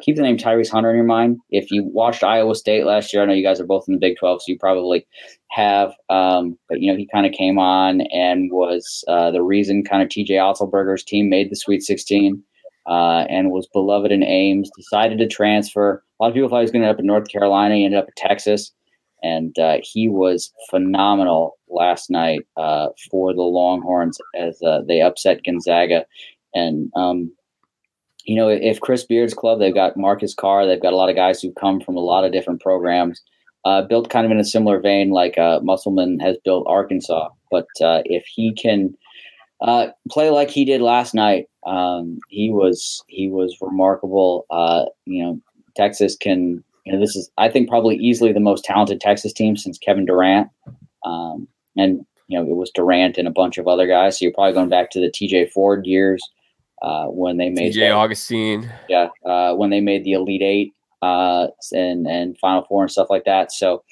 keep the name Tyrese Hunter in your mind. If you watched Iowa State last year, I know you guys are both in the Big 12, so you probably have. But he kind of came on and was the reason kind of TJ Otzelberger's team made the Sweet 16 and was beloved in Ames, decided to transfer. A lot of people thought he was going to end up in North Carolina. He ended up in Texas. And he was phenomenal last night for the Longhorns as they upset Gonzaga. And, if Chris Beard's club, they've got Marcus Carr. They've got a lot of guys who come from a lot of different programs, built kind of in a similar vein like Musselman has built Arkansas. But if he can play like he did last night, he was remarkable. Texas can... this is, I think, probably easily the most talented Texas team since Kevin Durant. It was Durant and a bunch of other guys. So you're probably going back to the TJ Ford years when they made TJ Augustine. Yeah. When they made the Elite Eight and Final Four and stuff like that. So,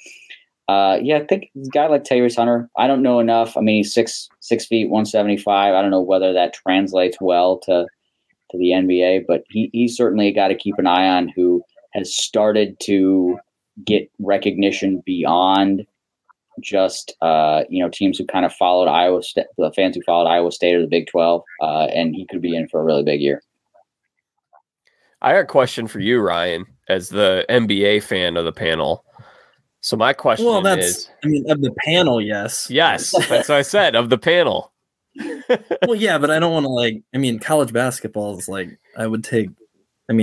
I think a guy like Tyrese Hunter, I don't know enough. I mean, he's 6 feet, 175. I don't know whether that translates well to the NBA, but he's certainly a guy to keep an eye on who has started to get recognition beyond just, teams who kind of followed Iowa State, the fans who followed Iowa State or the Big 12, and he could be in for a really big year. I got a question for you, Ryan, as the NBA fan of the panel. So my question is... of the panel, yes. Yes, that's what I said, of the panel. But I don't want to, college basketball is it would take the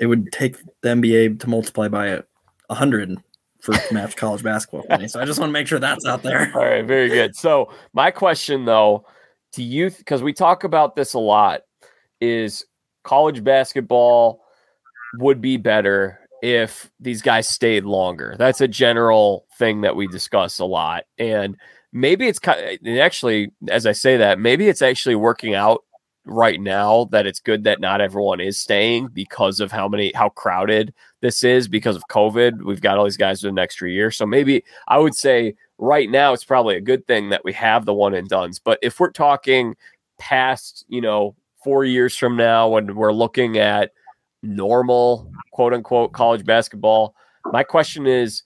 NBA to multiply by 100 for match college basketball money. So I just want to make sure that's out there. All right, very good. So my question, though, to you, because we talk about this a lot, is college basketball would be better if these guys stayed longer. That's a general thing that we discuss a lot. And maybe it's actually, as I say that, maybe it's actually working out right now that it's good that not everyone is staying because of how crowded this is because of COVID. We've got all these guys for the next 3 years. So maybe I would say right now, it's probably a good thing that we have the one and dones, but if we're talking past, 4 years from now, when we're looking at normal quote unquote college basketball, my question is,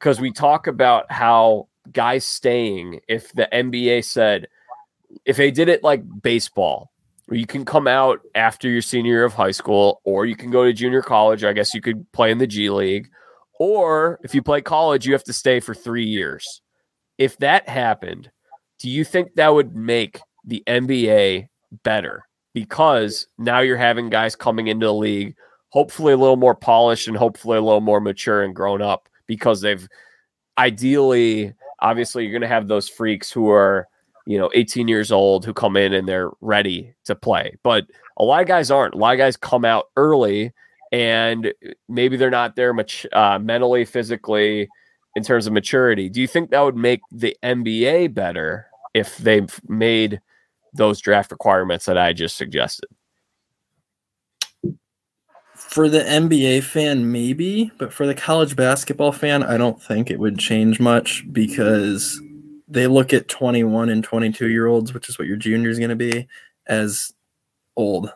because we talk about how guys staying, if the NBA said, if they did it like baseball, where you can come out after your senior year of high school, or you can go to junior college. I guess you could play in the G League, or if you play college, you have to stay for 3 years. If that happened, do you think that would make the NBA better? because now you're having guys coming into the league, hopefully a little more polished and hopefully a little more mature and grown up, because they've ideally, obviously you're going to have those freaks who are, 18 years old who come in and they're ready to play. But a lot of guys aren't. A lot of guys come out early and maybe they're not there much mentally, physically, in terms of maturity. Do you think that would make the NBA better if they made those draft requirements that I just suggested? For the NBA fan, maybe, but for the college basketball fan, I don't think it would change much, because they look at 21 and 22-year-olds, which is what your junior is going to be, as old.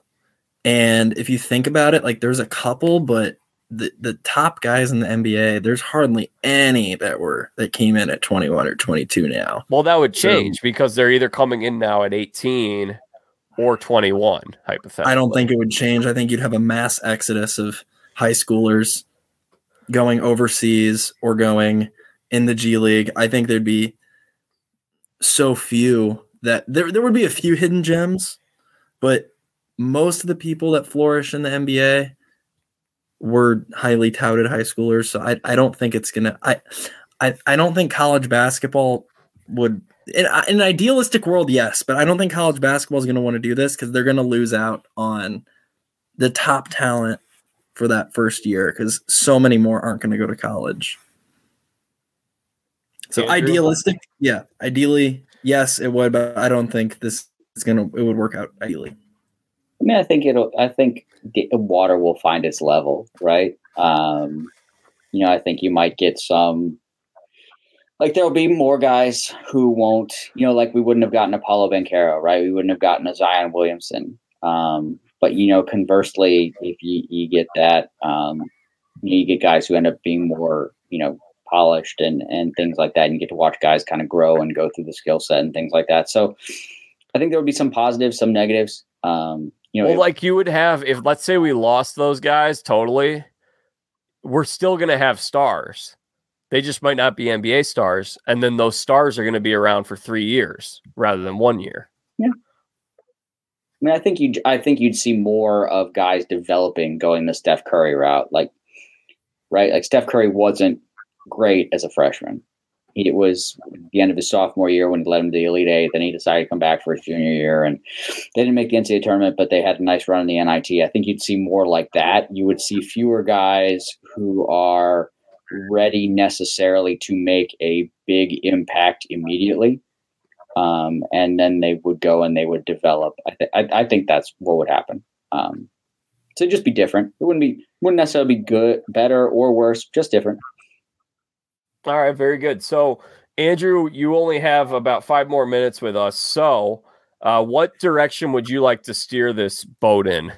And if you think about it, like, there's a couple, but the top guys in the NBA, there's hardly any that came in at 21 or 22 now. Well, that would change, because they're either coming in now at 18 or 21, hypothetically. I don't think it would change. I think you'd have a mass exodus of high schoolers going overseas or going in the G League. I think there'd be so few that there would be a few hidden gems, but most of the people that flourish in the NBA were highly touted high schoolers. So I don't think it's gonna. I don't think college basketball would. In an idealistic world, yes, but I don't think college basketball is going to want to do this, because they're going to lose out on the top talent for that first year, because so many more aren't going to go to college. So Andrew, idealistic, yeah. Ideally, yes, it would, but I don't think this is it would work out ideally. I mean, I think water will find its level, right? I think you might get some. Like, there'll be more guys who won't, like, we wouldn't have gotten a Paolo Banchero, right? We wouldn't have gotten a Zion Williamson. But, conversely, if you get that, you get guys who end up being more, polished and things like that. And you get to watch guys kind of grow and go through the skill set and things like that. So I think there would be some positives, some negatives. You would have, if let's say we lost those guys totally, we're still going to have stars. They just might not be NBA stars, and then those stars are going to be around for 3 years rather than 1 year. Yeah, I think you'd see more of guys developing, going the Steph Curry route, like, right? Like, Steph Curry wasn't great as a freshman. It was the end of his sophomore year when he led him to the Elite Eight. Then he decided to come back for his junior year, and they didn't make the NCAA tournament, but they had a nice run in the NIT. I think you'd see more like that. You would see fewer guys who are ready necessarily to make a big impact immediately, and then they would go and they would develop. I think that's what would happen. So it'd just be different. It wouldn't necessarily be good, better, or worse. Just different. All right, very good. So, Andrew, you only have about 5 more minutes with us. So, what direction would you like to steer this boat in?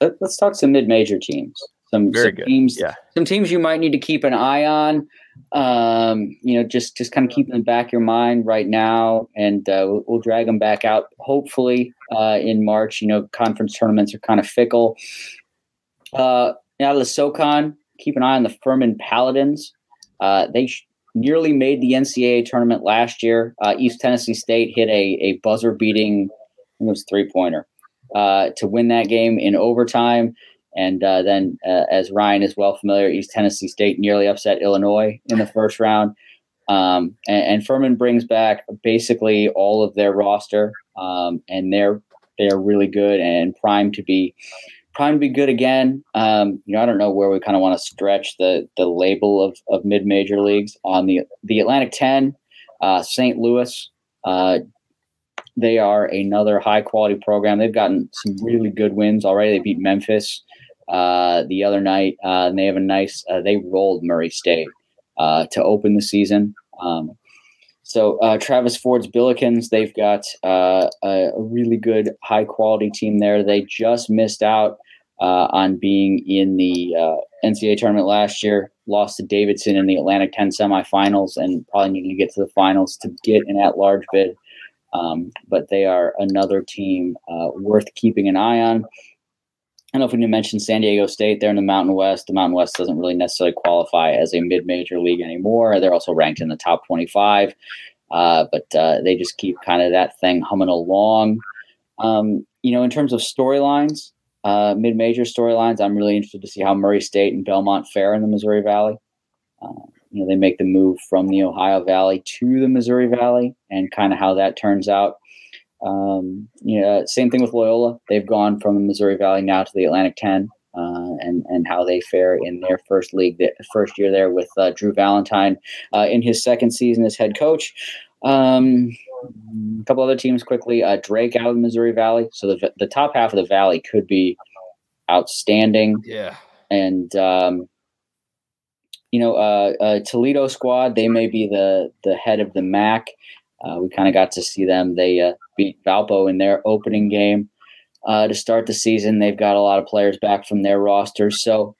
Let's talk some mid-major teams. Some teams you might need to keep an eye on, just kind of keep them in the back of your mind right now, and we'll drag them back out, hopefully, in March. Conference tournaments are kind of fickle. Out of the SoCon, keep an eye on the Furman Paladins. They nearly made the NCAA tournament last year. East Tennessee State hit a buzzer-beating, I think it was a three-pointer, to win that game in overtime. And then, as Ryan is well familiar, East Tennessee State nearly upset Illinois in the first round. And Furman brings back basically all of their roster, and they're really good and primed to be good again. I don't know where we kind of want to stretch the label of mid-major leagues on the Atlantic 10, St. Louis. They are another high-quality program. They've gotten some really good wins already. They beat Memphis the other night, and they have a nice. They rolled Murray State to open the season. So Travis Ford's Billikens, they've got a really good high-quality team there. They just missed out on being in the NCAA tournament last year. Lost to Davidson in the Atlantic 10 semifinals, and probably needed to get to the finals to get an at-large bid. But they are another team worth keeping an eye on. I don't know if we need to mention San Diego State. They're in the Mountain West. The Mountain West doesn't really necessarily qualify as a mid-major league anymore. They're also ranked in the top 25, but they just keep kind of that thing humming along. In terms of storylines, mid-major storylines, I'm really interested to see how Murray State and Belmont fare in the Missouri Valley. They make the move from the Ohio Valley to the Missouri Valley and kind of how that turns out. Same thing with Loyola. They've gone from the Missouri Valley now to the Atlantic 10, and how they fare in their first league, the first year there with Drew Valentine in his second season as head coach. A couple other teams quickly, Drake out of the Missouri Valley. So the top half of the Valley could be outstanding. Yeah. And, Toledo squad, they may be the head of the MAC. We kind of got to see them. They beat Valpo in their opening game to start the season. They've got a lot of players back from their roster. So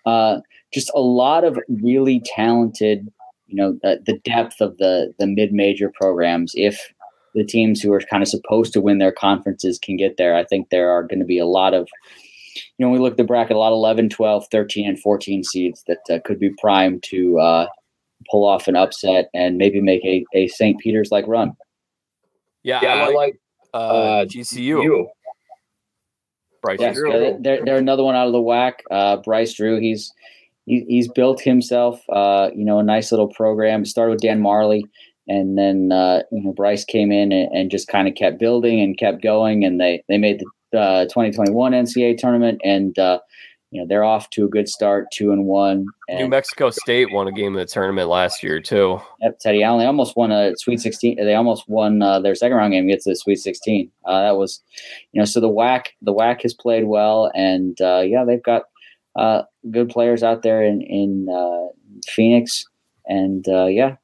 just a lot of really talented, the depth of the mid-major programs. If the teams who are kind of supposed to win their conferences can get there, I think there are going to be a lot of, when we look at the bracket, a lot of 11, 12, 13, and 14 seeds that could be primed to pull off an upset and maybe make a St. Peter's-like run. Yeah, I like TCU. Bryce Drew. They're another one out of the whack. Bryce Drew, he's built himself, a nice little program. It started with Dan Marley, and then Bryce came in and just kind of kept building and kept going, and they made the 2021 NCAA tournament, and they're off to a good start, 2-1. And New Mexico State won a game in the tournament last year too. Yep, Teddy Allen. They almost won a Sweet 16. They almost won their second round game, gets to the Sweet 16. That was, so the WAC has played well, and they've got good players out there in Phoenix, and a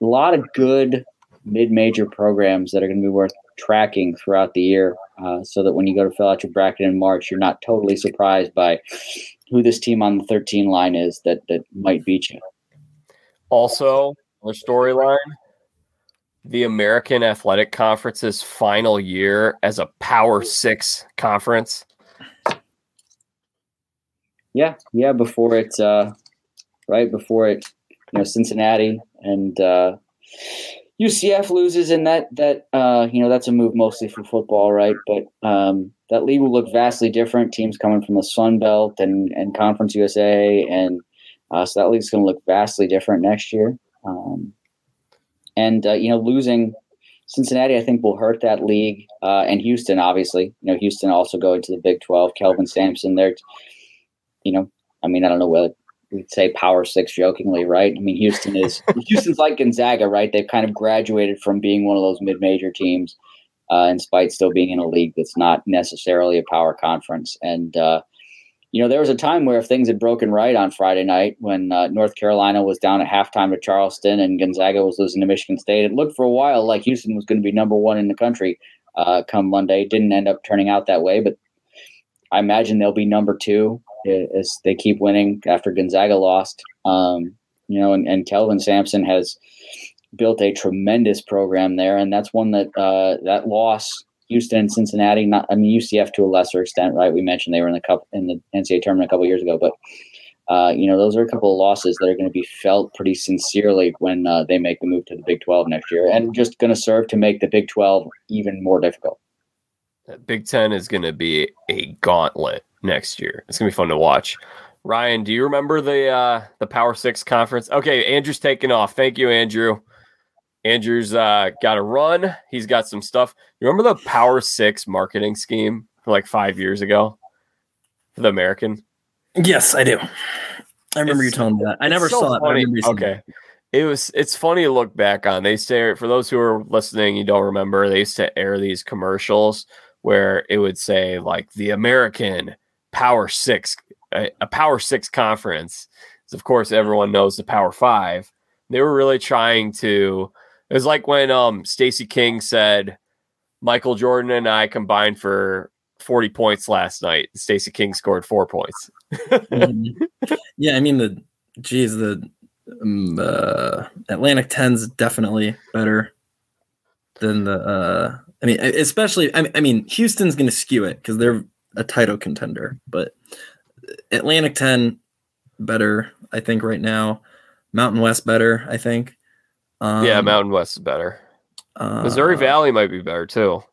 lot of good mid-major programs that are going to be worth tracking throughout the year, so that when you go to fill out your bracket in March, you're not totally surprised by who this team on the 13 line is that might beat you. Also, the storyline, the American Athletic Conference's final year as a Power 6 conference. Yeah. Before it, Cincinnati and UCF loses, and that that's a move mostly for football, right? But that league will look vastly different. Teams coming from the Sun Belt and Conference USA, and so that league's going to look vastly different next year. Losing Cincinnati, I think, will hurt that league, and Houston, obviously. Houston also going to the Big 12. Kelvin Sampson, there. I don't know whether we'd say Power 6 jokingly, right? I mean, Houston's like Gonzaga, right? They've kind of graduated from being one of those mid-major teams, in spite still being in a league that's not necessarily a power conference. And, there was a time where if things had broken right on Friday night when North Carolina was down at halftime to Charleston and Gonzaga was losing to Michigan State, it looked for a while like Houston was going to be number one in the country come Monday. It didn't end up turning out that way, but I imagine they'll be number 2 as they keep winning after Gonzaga lost. And Kelvin Sampson has built a tremendous program there. And that's one that loss, Houston and Cincinnati, UCF to a lesser extent, right? We mentioned they were in the cup in the NCAA tournament a couple years ago, but those are a couple of losses that are going to be felt pretty sincerely when they make the move to the Big 12 next year, and just going to serve to make the Big 12 even more difficult. That Big 10 is going to be a gauntlet next year. It's going to be fun to watch. Ryan, do you remember the Power 6 conference? Okay, Andrew's taking off. Thank you, Andrew. Andrew's got a run. He's got some stuff. You remember the Power 6 marketing scheme from like 5 years ago for the American? Yes, I do. I remember you telling me that. I never saw it. I remember you seeing it. It's funny to look back on. They say, for those who are listening, you don't remember, they used to air these commercials where it would say like the American Power 6, a Power 6 conference. Of course, everyone knows the Power 5. They were really trying to, it was like when Stacey King said, Michael Jordan and I combined for 40 points last night. Stacey King scored 4 points. Yeah, I mean, the Atlantic 10's definitely better than the, Houston's going to skew it because they're a title contender, but Atlantic 10 better, I think, right now. Mountain West better, I think. Mountain West is better. Missouri Valley might be better too.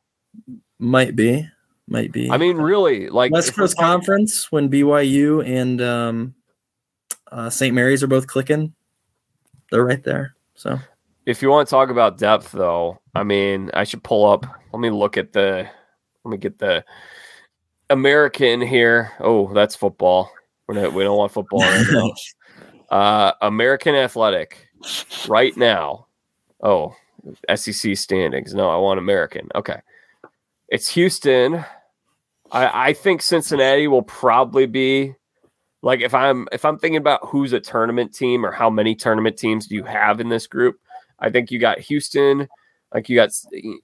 Might be. I mean, really, like West Coast Conference when BYU and St. Mary's are both clicking, they're right there. So, if you want to talk about depth, though, I mean, I should pull up. Let me get the American here. Oh, that's football. We don't want football right now. American Athletic right now. Oh, SEC standings. No, I want American. Okay. It's Houston. I think Cincinnati will probably be like, if I'm thinking about who's a tournament team or how many tournament teams do you have in this group, I think you got Houston, like you got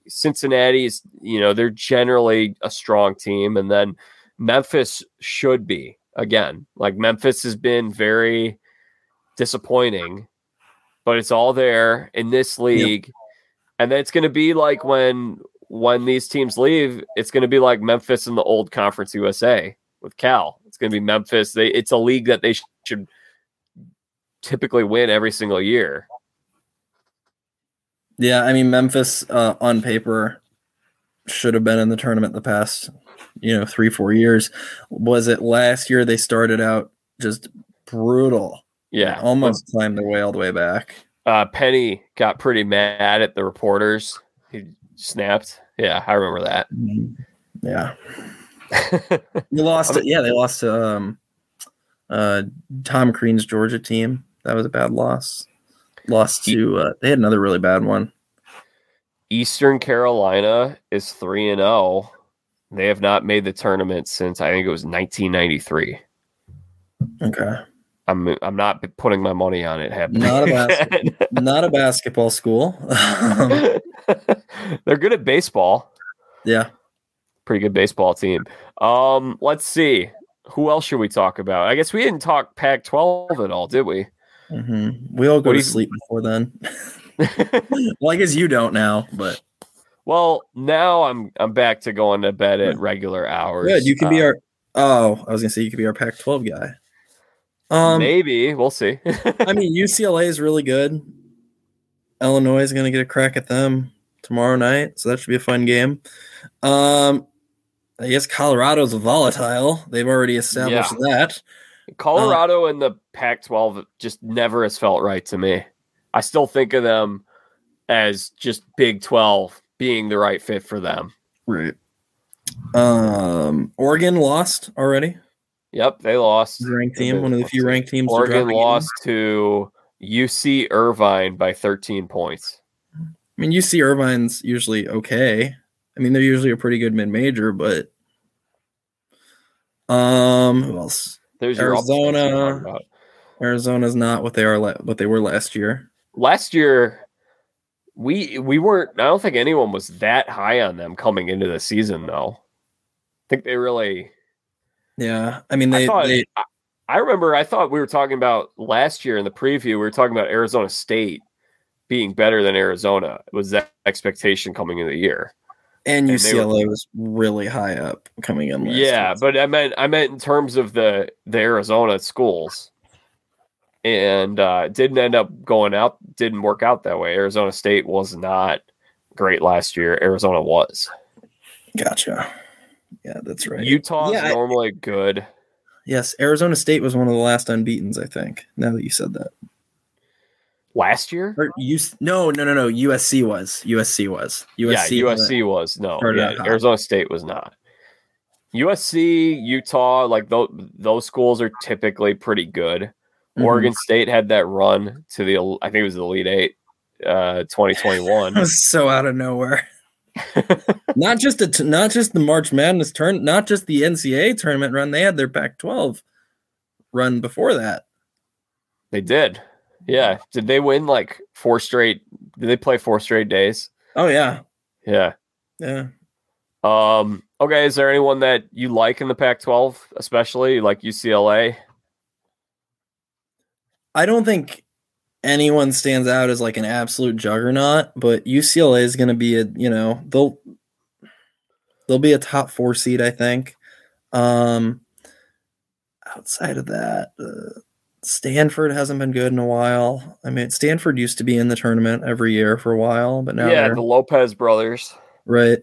Cincinnati's, you know, they're generally a strong team. And then Memphis should be again, like Memphis has been very disappointing, but it's all there in this league. Yep. And then it's going to be like when these teams leave, it's going to be like Memphis in the old Conference USA with Cal. It's going to be Memphis. It's a league that they should typically win every single year. Yeah, I mean, Memphis on paper should have been in the tournament the past, 3-4 years. Was it last year they started out just brutal? Yeah. Almost climbed their way all the way back. Penny got pretty mad at the reporters. He snapped. Yeah, I remember that. Yeah. They lost to Tom Crean's Georgia team. That was a bad loss. Lost to they had another really bad one. Eastern Carolina is 3-0. They have not made the tournament since I think it was 1993. Okay. I'm not putting my money on it happening. Not a basketball school. They're good at baseball. Yeah. Pretty good baseball team. Let's see. Who else should we talk about? I guess we didn't talk Pac-12 at all, did we? Mm-hmm. We all go to sleep before then. Well, I guess you don't now, but. Well, now I'm back to going to bed at regular hours. Good. You can be our. Oh, I was gonna say you could be our Pac-12 guy. Maybe we'll see. I mean, UCLA is really good. Illinois is going to get a crack at them tomorrow night, so that should be a fun game. I guess Colorado's volatile. They've already established that. Colorado and the Pac-12 just never has felt right to me. I still think of them as just Big 12 being the right fit for them. Right. Oregon lost already. Yep, they lost. Ranked team, one of the few ranked teams. Oregon lost to UC Irvine by 13 points. I mean, UC Irvine's usually okay. I mean, they're usually a pretty good mid-major, but who else? There's Arizona. Arizona's not what they are. What they were last year. Last year, we weren't. I don't think anyone was that high on them coming into the season, though. I think they really. Yeah, I mean, I thought we were talking about last year in the preview, we were talking about Arizona State being better than Arizona. It was that expectation coming into the year. And UCLA was really high up coming in last year. Yeah, but I meant in terms of the Arizona schools. And it didn't end up going out, didn't work out that way. Arizona State was not great last year. Arizona was. Gotcha. Yeah, that's right. Utah's normally good. Yes, Arizona State was one of the last unbeatens, I think, now that you said that. Last year? No. USC was. USC was. No, yeah, Arizona State was not. USC, Utah, like those schools are typically pretty good. Mm-hmm. Oregon State had that run to the, I think it was the Elite Eight 2021. That was so out of nowhere. not just the March Madness turn, not just the NCAA tournament run. They had their Pac-12 run before that. They did. Yeah. Did they win like four straight? Did they play four straight days? Oh yeah. Yeah. Yeah. Okay. Is there anyone that you like in the Pac-12, especially like UCLA? I don't think anyone stands out as like an absolute juggernaut, but UCLA is going to be they'll be a top 4 seed, I think. Outside of that, Stanford hasn't been good in a while. I mean, Stanford used to be in the tournament every year for a while, but now the Lopez brothers. Right.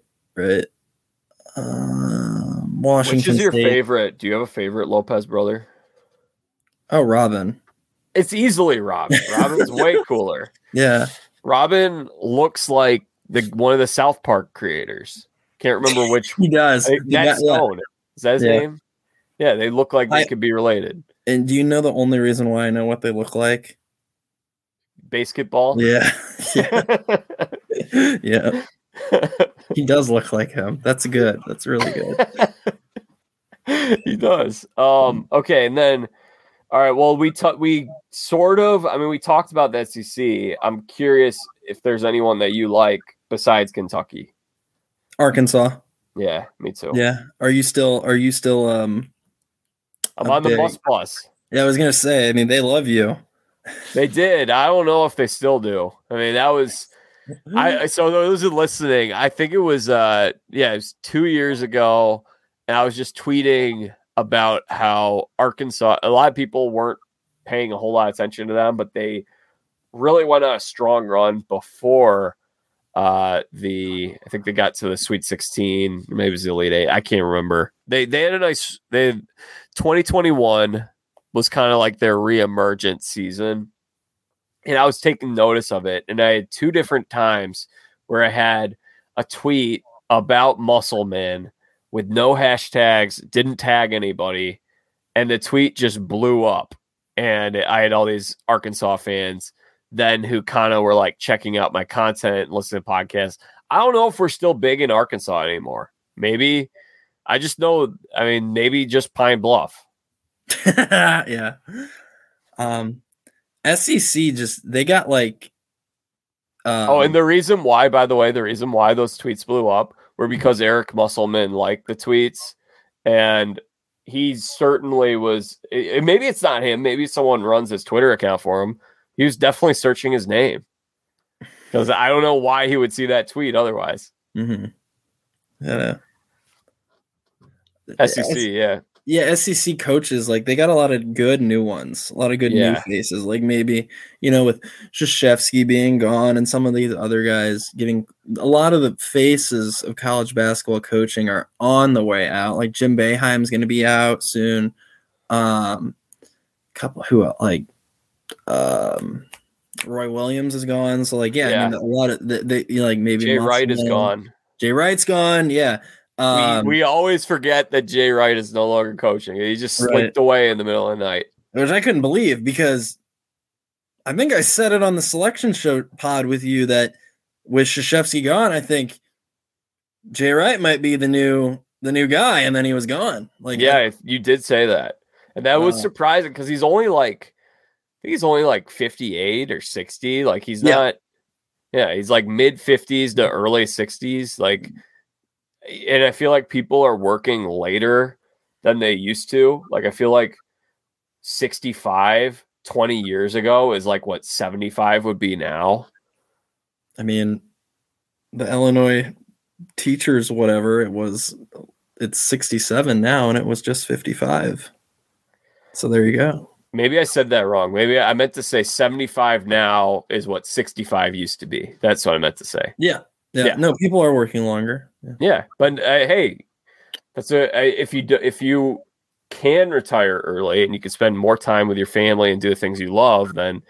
Washington State. Which is your favorite? Do you have a favorite Lopez brother? Oh, Robin. It's easily Robin. Robin's way cooler. Yeah. Robin looks like one of the South Park creators. Can't remember which. He does. Stone. Is that his name? Yeah, they look like they could be related. And do you know the only reason why I know what they look like? Basketball? Yeah. Yeah. Yeah. He does look like him. That's good. That's really good. He does. Okay, and then all right, well we talked about the SEC. I'm curious if there's anyone that you like besides Kentucky. Arkansas. Yeah, me too. Yeah. Are you still I'm on the bus. Yeah, I was going to say, I mean, they love you. They did. I don't know if they still do. I mean, that was so those are listening. I think it was it was 2 years ago, and I was just tweeting about how Arkansas, a lot of people weren't paying a whole lot of attention to them, but they really went on a strong run before I think they got to the Sweet 16, maybe it was the Elite 8. I can't remember. They had a nice 2021 was kind of like their reemergent season. And I was taking notice of it. And I had two different times where I had a tweet about Muscle Man with no hashtags, didn't tag anybody. And the tweet just blew up. And I had all these Arkansas fans then who kind of were like checking out my content and listening to podcasts. I don't know if we're still big in Arkansas anymore. Maybe. Maybe just Pine Bluff. Yeah. SEC they got like. And the reason why, by the way, those tweets blew up were because Eric Musselman liked the tweets, and he certainly was. Maybe it's not him. Maybe someone runs his Twitter account for him. He was definitely searching his name because I don't know why he would see that tweet otherwise. Mm-hmm. Yeah. SEC, yeah. Yeah, SEC coaches, like, they got a lot of good new ones, a lot of good new faces. Like, maybe, with Krzyzewski being gone and some of these other guys getting – a lot of the faces of college basketball coaching are on the way out. Like, Jim Boeheim's going to be out soon. Roy Williams is gone. So, like, yeah, I mean, a lot of maybe – Jay Wright is gone. Jay Wright's gone, yeah. We always forget that Jay Wright is no longer coaching. He just slipped away in the middle of the night. Which I couldn't believe because I think I said it on the selection show pod with you that with Krzyzewski gone, I think Jay Wright might be the new guy, and then he was gone. Like, yeah, you did say that. And that was surprising because he's only like 58 or 60. Like he's like mid-50s to early 60s. Like, and I feel like people are working later than they used to. Like, I feel like 65, 20 years ago is like what 75 would be now. I mean, the Illinois teachers, whatever it was, it's 67 now, and it was just 55. So there you go. Maybe I said that wrong. Maybe I meant to say 75 now is what 65 used to be. That's what I meant to say. Yeah. Yeah, yeah, no, people are working longer. Yeah, but hey, that's if you can retire early and you can spend more time with your family and do the things you love, then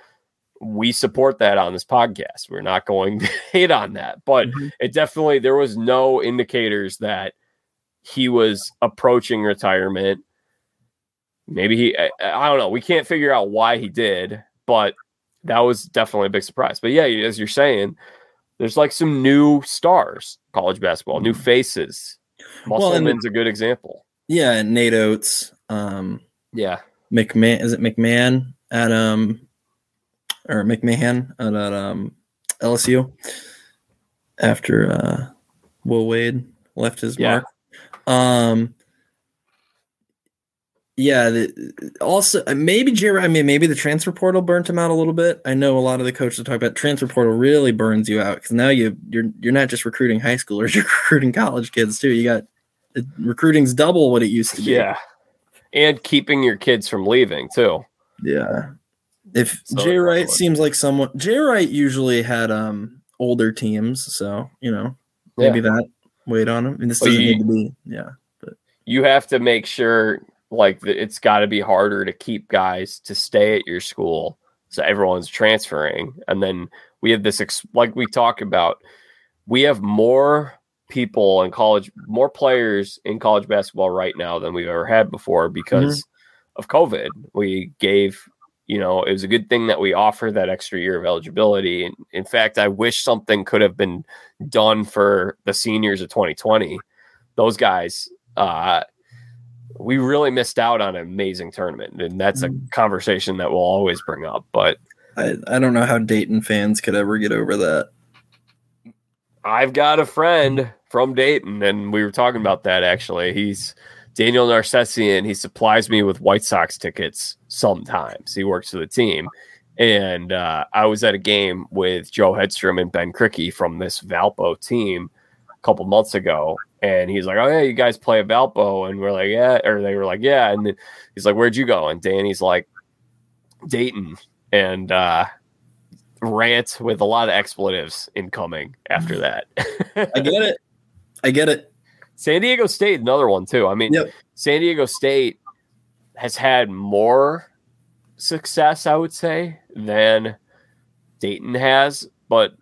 we support that on this podcast. We're not going to hate on that, but it definitely there was no indicators that he was approaching retirement. Maybe I don't know. We can't figure out why he did, but that was definitely a big surprise. But yeah, as you're saying. There's like some new stars, college basketball, new faces. Musselman's a good example. Yeah, and Nate Oates. McMahon, is it McMahon at or McMahon at LSU after Will Wade left his mark. Also, maybe Jerry. I mean, maybe the transfer portal burnt him out a little bit. I know a lot of the coaches talk about transfer portal really burns you out because now you're not just recruiting high schoolers, you're recruiting college kids too. You got recruiting's double what it used to be. Yeah, and keeping your kids from leaving too. Yeah, if so Jay Wright seems like someone, Jay Wright usually had older teams, so maybe that weight on them. And this doesn't need to be, yeah. But you have to make sure, like, it's got to be harder to keep guys to stay at your school. So everyone's transferring. And then we have this, like we talk about, we have more people in college, more players in college basketball right now than we've ever had before because of COVID. We gave, you know, it was a good thing that we offered that extra year of eligibility. And in fact, I wish something could have been done for the seniors of 2020. Those guys, we really missed out on an amazing tournament, and that's a conversation that we'll always bring up. But I don't know how Dayton fans could ever get over that. I've got a friend from Dayton, and we were talking about that, actually. He's Daniel Narcessian. He supplies me with White Sox tickets sometimes. He works for the team. And I was at a game with Joe Hedstrom and Ben Crickey from this Valpo team a couple months ago. And he's like, oh, yeah, you guys play at Valpo. And we're like, yeah. Or they were like, yeah. And he's like, where'd you go? And Danny's like, Dayton. And rant with a lot of expletives incoming after that. I get it. San Diego State, another one too. I mean, yep. San Diego State has had more success, I would say, than Dayton has, but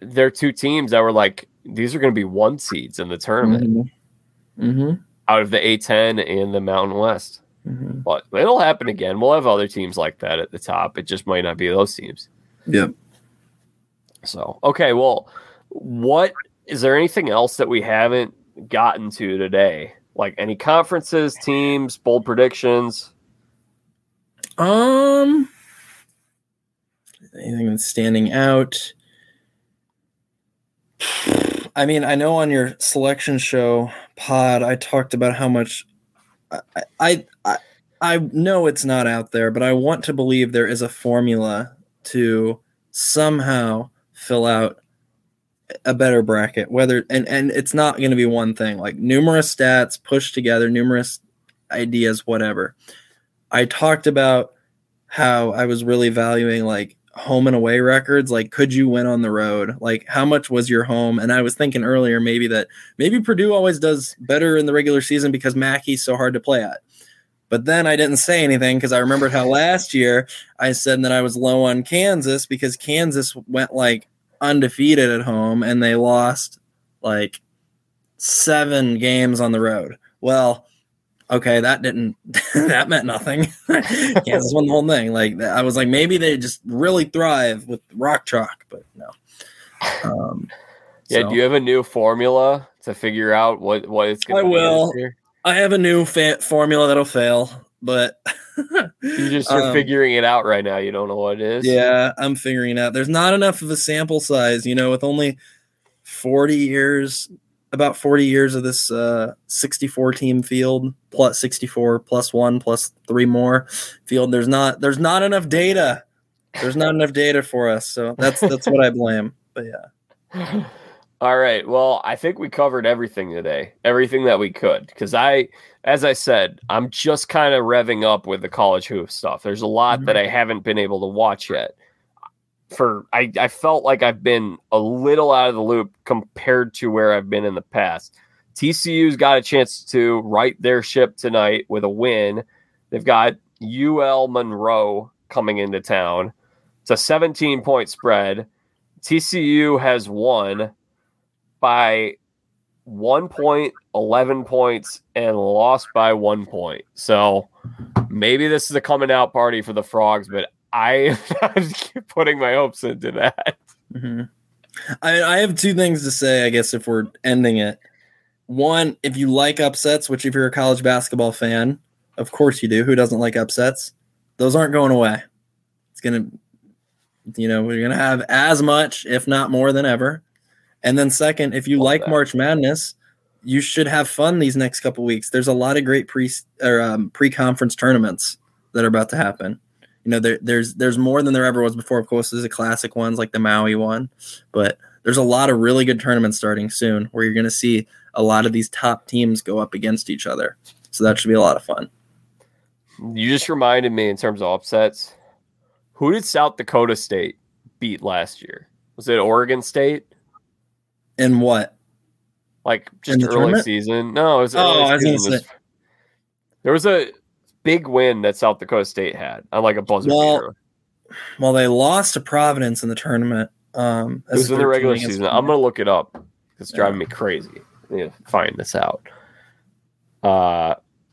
they're two teams that were like, these are going to be one seeds in the tournament out of the A10 and the Mountain West. But it'll happen again. We'll have other teams like that at the top. It just might not be those teams. Yeah. So, okay. Well, what is there anything else that we haven't gotten to today? Like any conferences, teams, bold predictions? Anything that's standing out? I mean, I know on your selection show pod, I talked about how much I know it's not out there, but I want to believe there is a formula to somehow fill out a better bracket, whether and it's not going to be one thing, like numerous stats pushed together, numerous ideas, whatever. I talked about how I was really valuing like home and away records, like could you win on the road, like how much was your home. And I was thinking earlier maybe Purdue always does better in the regular season because Mackey's so hard to play at. But then I didn't say anything because I remembered how last year I said that I was low on Kansas because Kansas went like undefeated at home and they lost like 7 games on the road. Well, okay, that meant nothing. Kansas won the whole thing. Like I was like, maybe they just really thrive with rock chalk, but no. Do you have a new formula to figure out what it's going to be this year? I have a new formula that'll fail, but you're figuring it out right now. You don't know what it is. Yeah, I'm figuring it out. There's not enough of a sample size, you know, with only 40 years of this 64 team field, plus 64 plus 1 plus 3 more field. There's not enough data. There's not enough data for us. So that's what I blame. But yeah. All right. Well, I think we covered everything today, everything that we could, because as I said, I'm just kind of revving up with the college hoop stuff. There's a lot that I haven't been able to watch yet. I felt like I've been a little out of the loop compared to where I've been in the past. TCU's got a chance to right their ship tonight with a win. They've got UL Monroe coming into town. It's a 17-point spread. TCU has won by 1 point, 11 points, and lost by 1 point. So maybe this is a coming out party for the Frogs, but I'm putting my hopes into that. I have 2 things to say, I guess, if we're ending it. One, if you like upsets, which if you're a college basketball fan, of course you do. Who doesn't like upsets? Those aren't going away. It's going to, you know, we're going to have as much, if not more than ever. And then second, if you like that March Madness, you should have fun these next couple weeks. There's a lot of great pre-conference tournaments that are about to happen. You know, there's more than there ever was before. Of course, there's the classic ones like the Maui one, but there's a lot of really good tournaments starting soon where you're going to see a lot of these top teams go up against each other. So that should be a lot of fun. You just reminded me in terms of upsets. Who did South Dakota State beat last year? Was it Oregon State? In what? like just early season. No, it was there was a big win that South Dakota State had on like a buzzer beater. Well, they lost to Providence in the tournament. It was in the regular season. I'm going to look it up. It's driving me crazy. I need to find this out.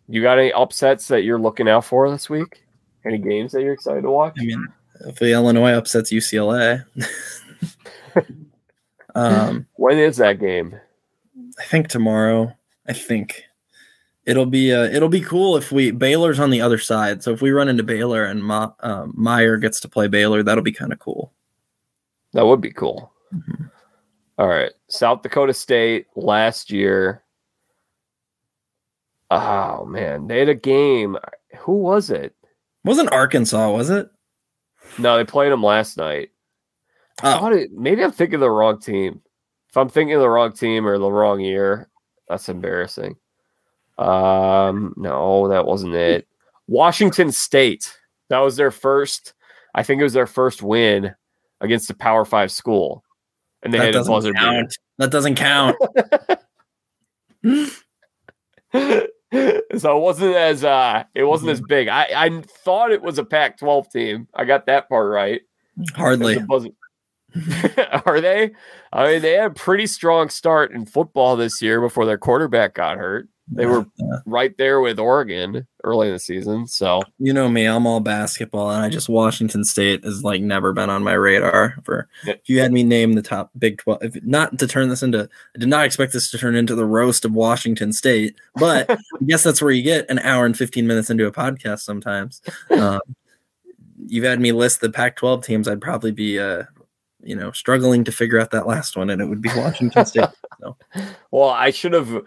You got any upsets that you're looking out for this week? Any games that you're excited to watch? I mean, if the Illinois upsets UCLA. When is that game? I think tomorrow. I think it'll be cool if Baylor's on the other side. So if we run into Baylor and Meyer gets to play Baylor, that'll be kind of cool. That would be cool. Mm-hmm. All right, South Dakota State last year. Oh man, they had a game. Who was it? Wasn't Arkansas, was it? No, they played them last night. Maybe I'm thinking of the wrong team. If I'm thinking of the wrong team or the wrong year, that's embarrassing. No, that wasn't it. Washington State. That was their first. I think it was their first win against a Power 5 school, and they had a buzzer beater. That doesn't count. So it wasn't as as big. I thought it was a Pac-12 team. I got that part right. Hardly. Are they? I mean, they had a pretty strong start in football this year before their quarterback got hurt. They were right there with Oregon early in the season. So you know me, I'm all basketball, and I just Washington State has like never been on my radar. If you had me name the top Big 12, I did not expect this to turn into the roast of Washington State, but I guess that's where you get an hour and 15 minutes into a podcast sometimes. You've had me list the Pac-12 teams, I'd probably be struggling to figure out that last one, and it would be Washington State. So. Well, I should have.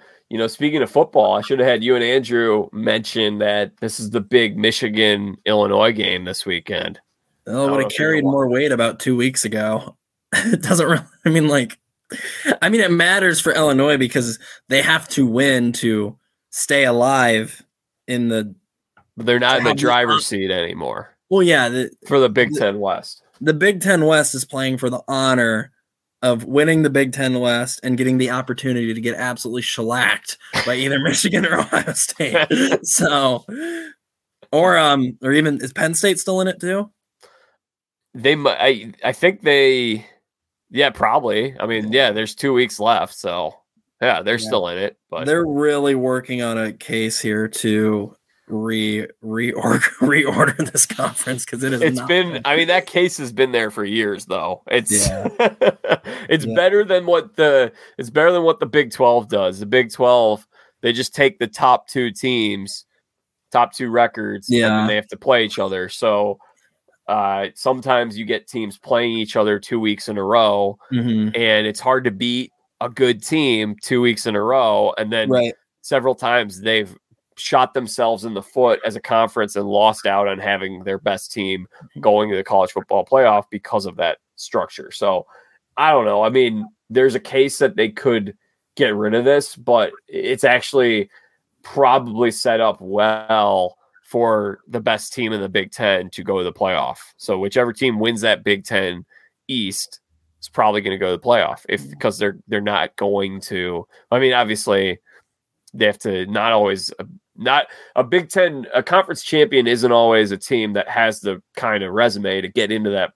Speaking of football, I should have had you and Andrew mention that this is the big Michigan-Illinois game this weekend. Oh, would have carried more weight about 2 weeks ago. It doesn't really, it matters for Illinois because they have to win to stay alive in the. But they're not in the driver's seat anymore. Well, yeah. For the Big Ten West. The Big Ten West is playing for the honor of winning the Big Ten West and getting the opportunity to get absolutely shellacked by either Michigan or Ohio State. So, or even is Penn State still in it too? I think probably. There's 2 weeks left. So yeah, they're still in it, but they're really working on a case here to reorder this conference because that case has been there for years though. It's better than what the Big 12 does. The Big 12, they just take the top two teams, top two records, and then they have to play each other. So sometimes you get teams playing each other 2 weeks in a row, and it's hard to beat a good team 2 weeks in a row, and then several times they've shot themselves in the foot as a conference and lost out on having their best team going to the college football playoff because of that structure. So I don't know. There's a case that they could get rid of this, but it's actually probably set up well for the best team in the Big Ten to go to the playoff. So whichever team wins that Big Ten East is probably going to go to the playoff because they're not going to, obviously they have to a conference champion isn't always a team that has the kind of resume to get into that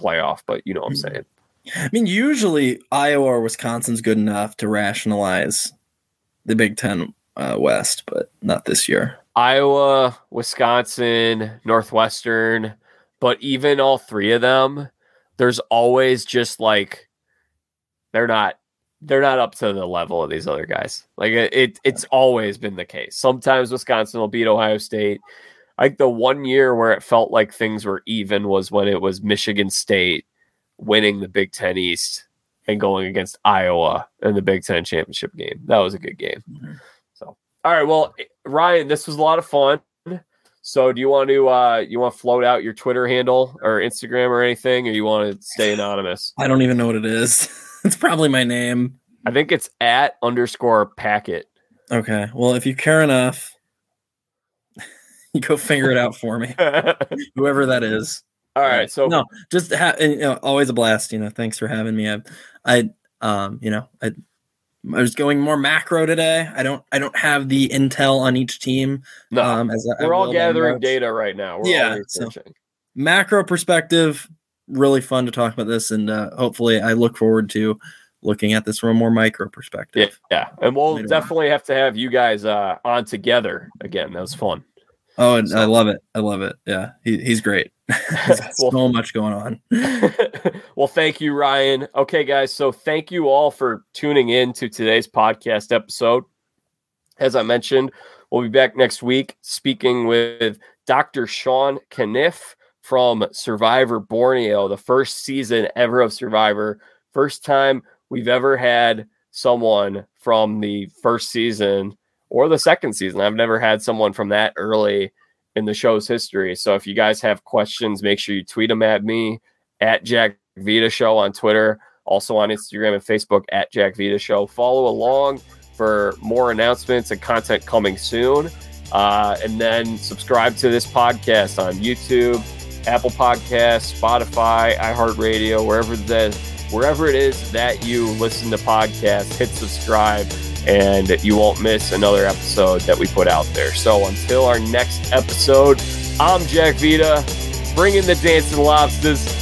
playoff, but you know what I'm saying. Usually Iowa or Wisconsin's good enough to rationalize the Big Ten West, but not this year. Iowa, Wisconsin, Northwestern, but even all three of them, there's always just like they're not up to the level of these other guys. Like it's always been the case. Sometimes Wisconsin will beat Ohio State. Like the one year where it felt like things were even was when it was Michigan State winning the Big Ten East and going against Iowa in the Big Ten championship game. That was a good game. So, all right. Well, Ryan, this was a lot of fun. So do you want to float out your Twitter handle or Instagram or anything, or you want to stay anonymous? I don't even know what it is. It's probably my name. I think it's @_packet. Okay. Well, if you care enough, you go figure it out for me. Whoever that is. All right. So always a blast. Thanks for having me. I I was going more macro today. I don't have the intel on each team. No, we're all gathering data right now. Macro perspective, really fun to talk about this, and hopefully I look forward to looking at this from a more micro perspective. Yeah. And we'll definitely have to have you guys on together again. That was fun. Oh, and so. I love it. Yeah, he's great. So much going on. Well, thank you, Ryan. Okay, guys. So thank you all for tuning in to today's podcast episode. As I mentioned, we'll be back next week speaking with Dr. Sean Caniff from Survivor Borneo, the first season ever of Survivor. First time we've ever had someone from the first season or the second season. I've never had someone from that early in the show's history. So if you guys have questions, make sure you tweet them at me at Jack Vita Show on Twitter, also on Instagram and Facebook at Jack Vita Show. Follow along for more announcements and content coming soon. And then subscribe to this podcast on YouTube, Apple Podcasts, Spotify, iHeartRadio, wherever it is that you listen to podcasts. Hit subscribe and you won't miss another episode that we put out there. So until our next episode, I'm Jack Vita, bringing the dancing lobsters.